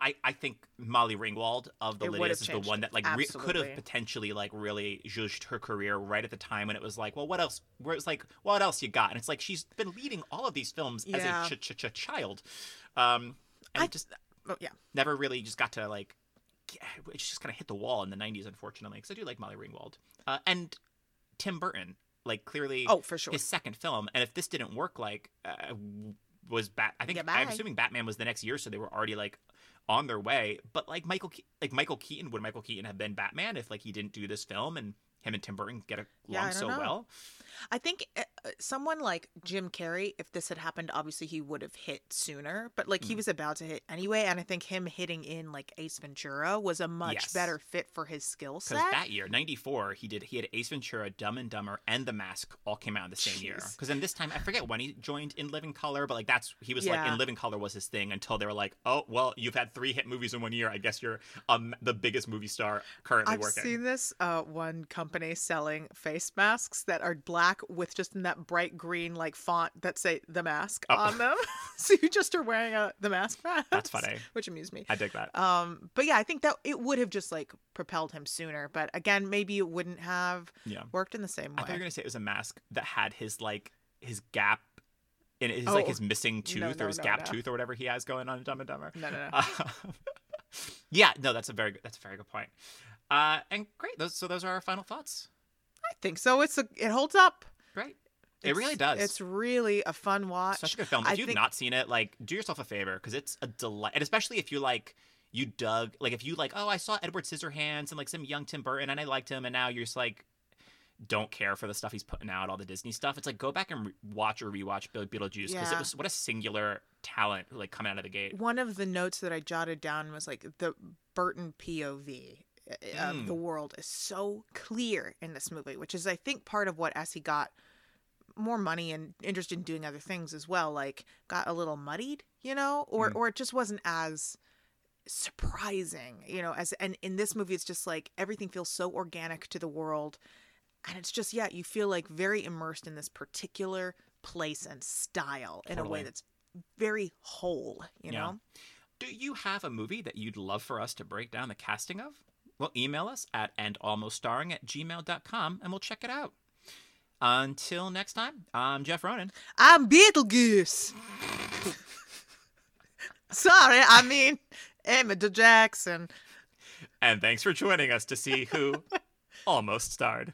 I, I think Molly Ringwald of the Lydias is the one that like re- could have potentially like really zhuzhed her career right at the time when it was like, well, what else? Where it's like, what else you got? And it's like she's been leading all of these films yeah. as a ch- ch- child, um, and I, just oh, yeah, never really just got to like, it just kind of hit the wall in the nineties, unfortunately. Because I do like Molly Ringwald uh, and Tim Burton, like clearly, oh for sure, his second film. And if this didn't work, like uh, was Bat, I think yeah, I'm assuming Batman was the next year, so they were already like. On their way, but like Michael, Ke- like Michael Keaton, would Michael Keaton have been Batman if like he didn't do this film and him and Tim Burton get along yeah, so know. well? I think uh, someone like Jim Carrey, if this had happened, obviously he would have hit sooner, but like mm. he was about to hit anyway, and I think him hitting in like Ace Ventura was a much yes. better fit for his skill set. Because that year, ninety-four, he did he had Ace Ventura, Dumb and Dumber, and The Mask all came out in the same Jeez. year. Because then this time, I forget when he joined In Living Color, but like that's he was yeah. like In Living Color was his thing until they were like, oh well, you've had three hit movies in one year. I guess you're um, the biggest movie star currently I've working. I've seen this uh, one company selling face masks that are black with just in that bright green like font that say The Mask oh. on them. So you just are wearing a The Mask mask. That's funny. Which amused me. I dig that. Um, but yeah, I think that it would have just like propelled him sooner. But again, maybe it wouldn't have yeah. worked in the same way. I thought you were going to say it was a mask that had his like his gap. And it's oh. like his missing tooth no, no, or his no, gap no. tooth or whatever he has going on in Dumb and Dumber. No, no, no. Uh, yeah, no, that's a very good, that's a very good point. Uh, and great, those so those are our final thoughts. I think so. It's a, it holds up. Right. It it's, really does. It's really a fun watch. Such a good film. If I you've think... not seen it, like do yourself a favor because it's a delight. And especially if you like you dug like if you like oh I saw Edward Scissorhands and like some young Tim Burton and I liked him and now you're just like. Don't care for the stuff he's putting out, all the Disney stuff. It's like go back and re- watch or rewatch Beetlejuice because yeah. it was what a singular talent like coming out of the gate. One of the notes that I jotted down was like the Burton P O V of mm. the world is so clear in this movie, which is I think part of what as he got more money and interest in doing other things as well, like got a little muddied, you know, or mm. or it just wasn't as surprising, you know. As and in this movie, it's just like everything feels so organic to the world. And it's just, yeah, you feel like very immersed in this particular place and style in totally. a way that's very whole, you yeah. know? Do you have a movie that you'd love for us to break down the casting of? Well, email us at and almost starring at gmail dot com and we'll check it out. Until next time, I'm Jeff Ronan. I'm Beetlejuice. Sorry, I mean, Emmett Jackson. And thanks for joining us to see who... almost starred.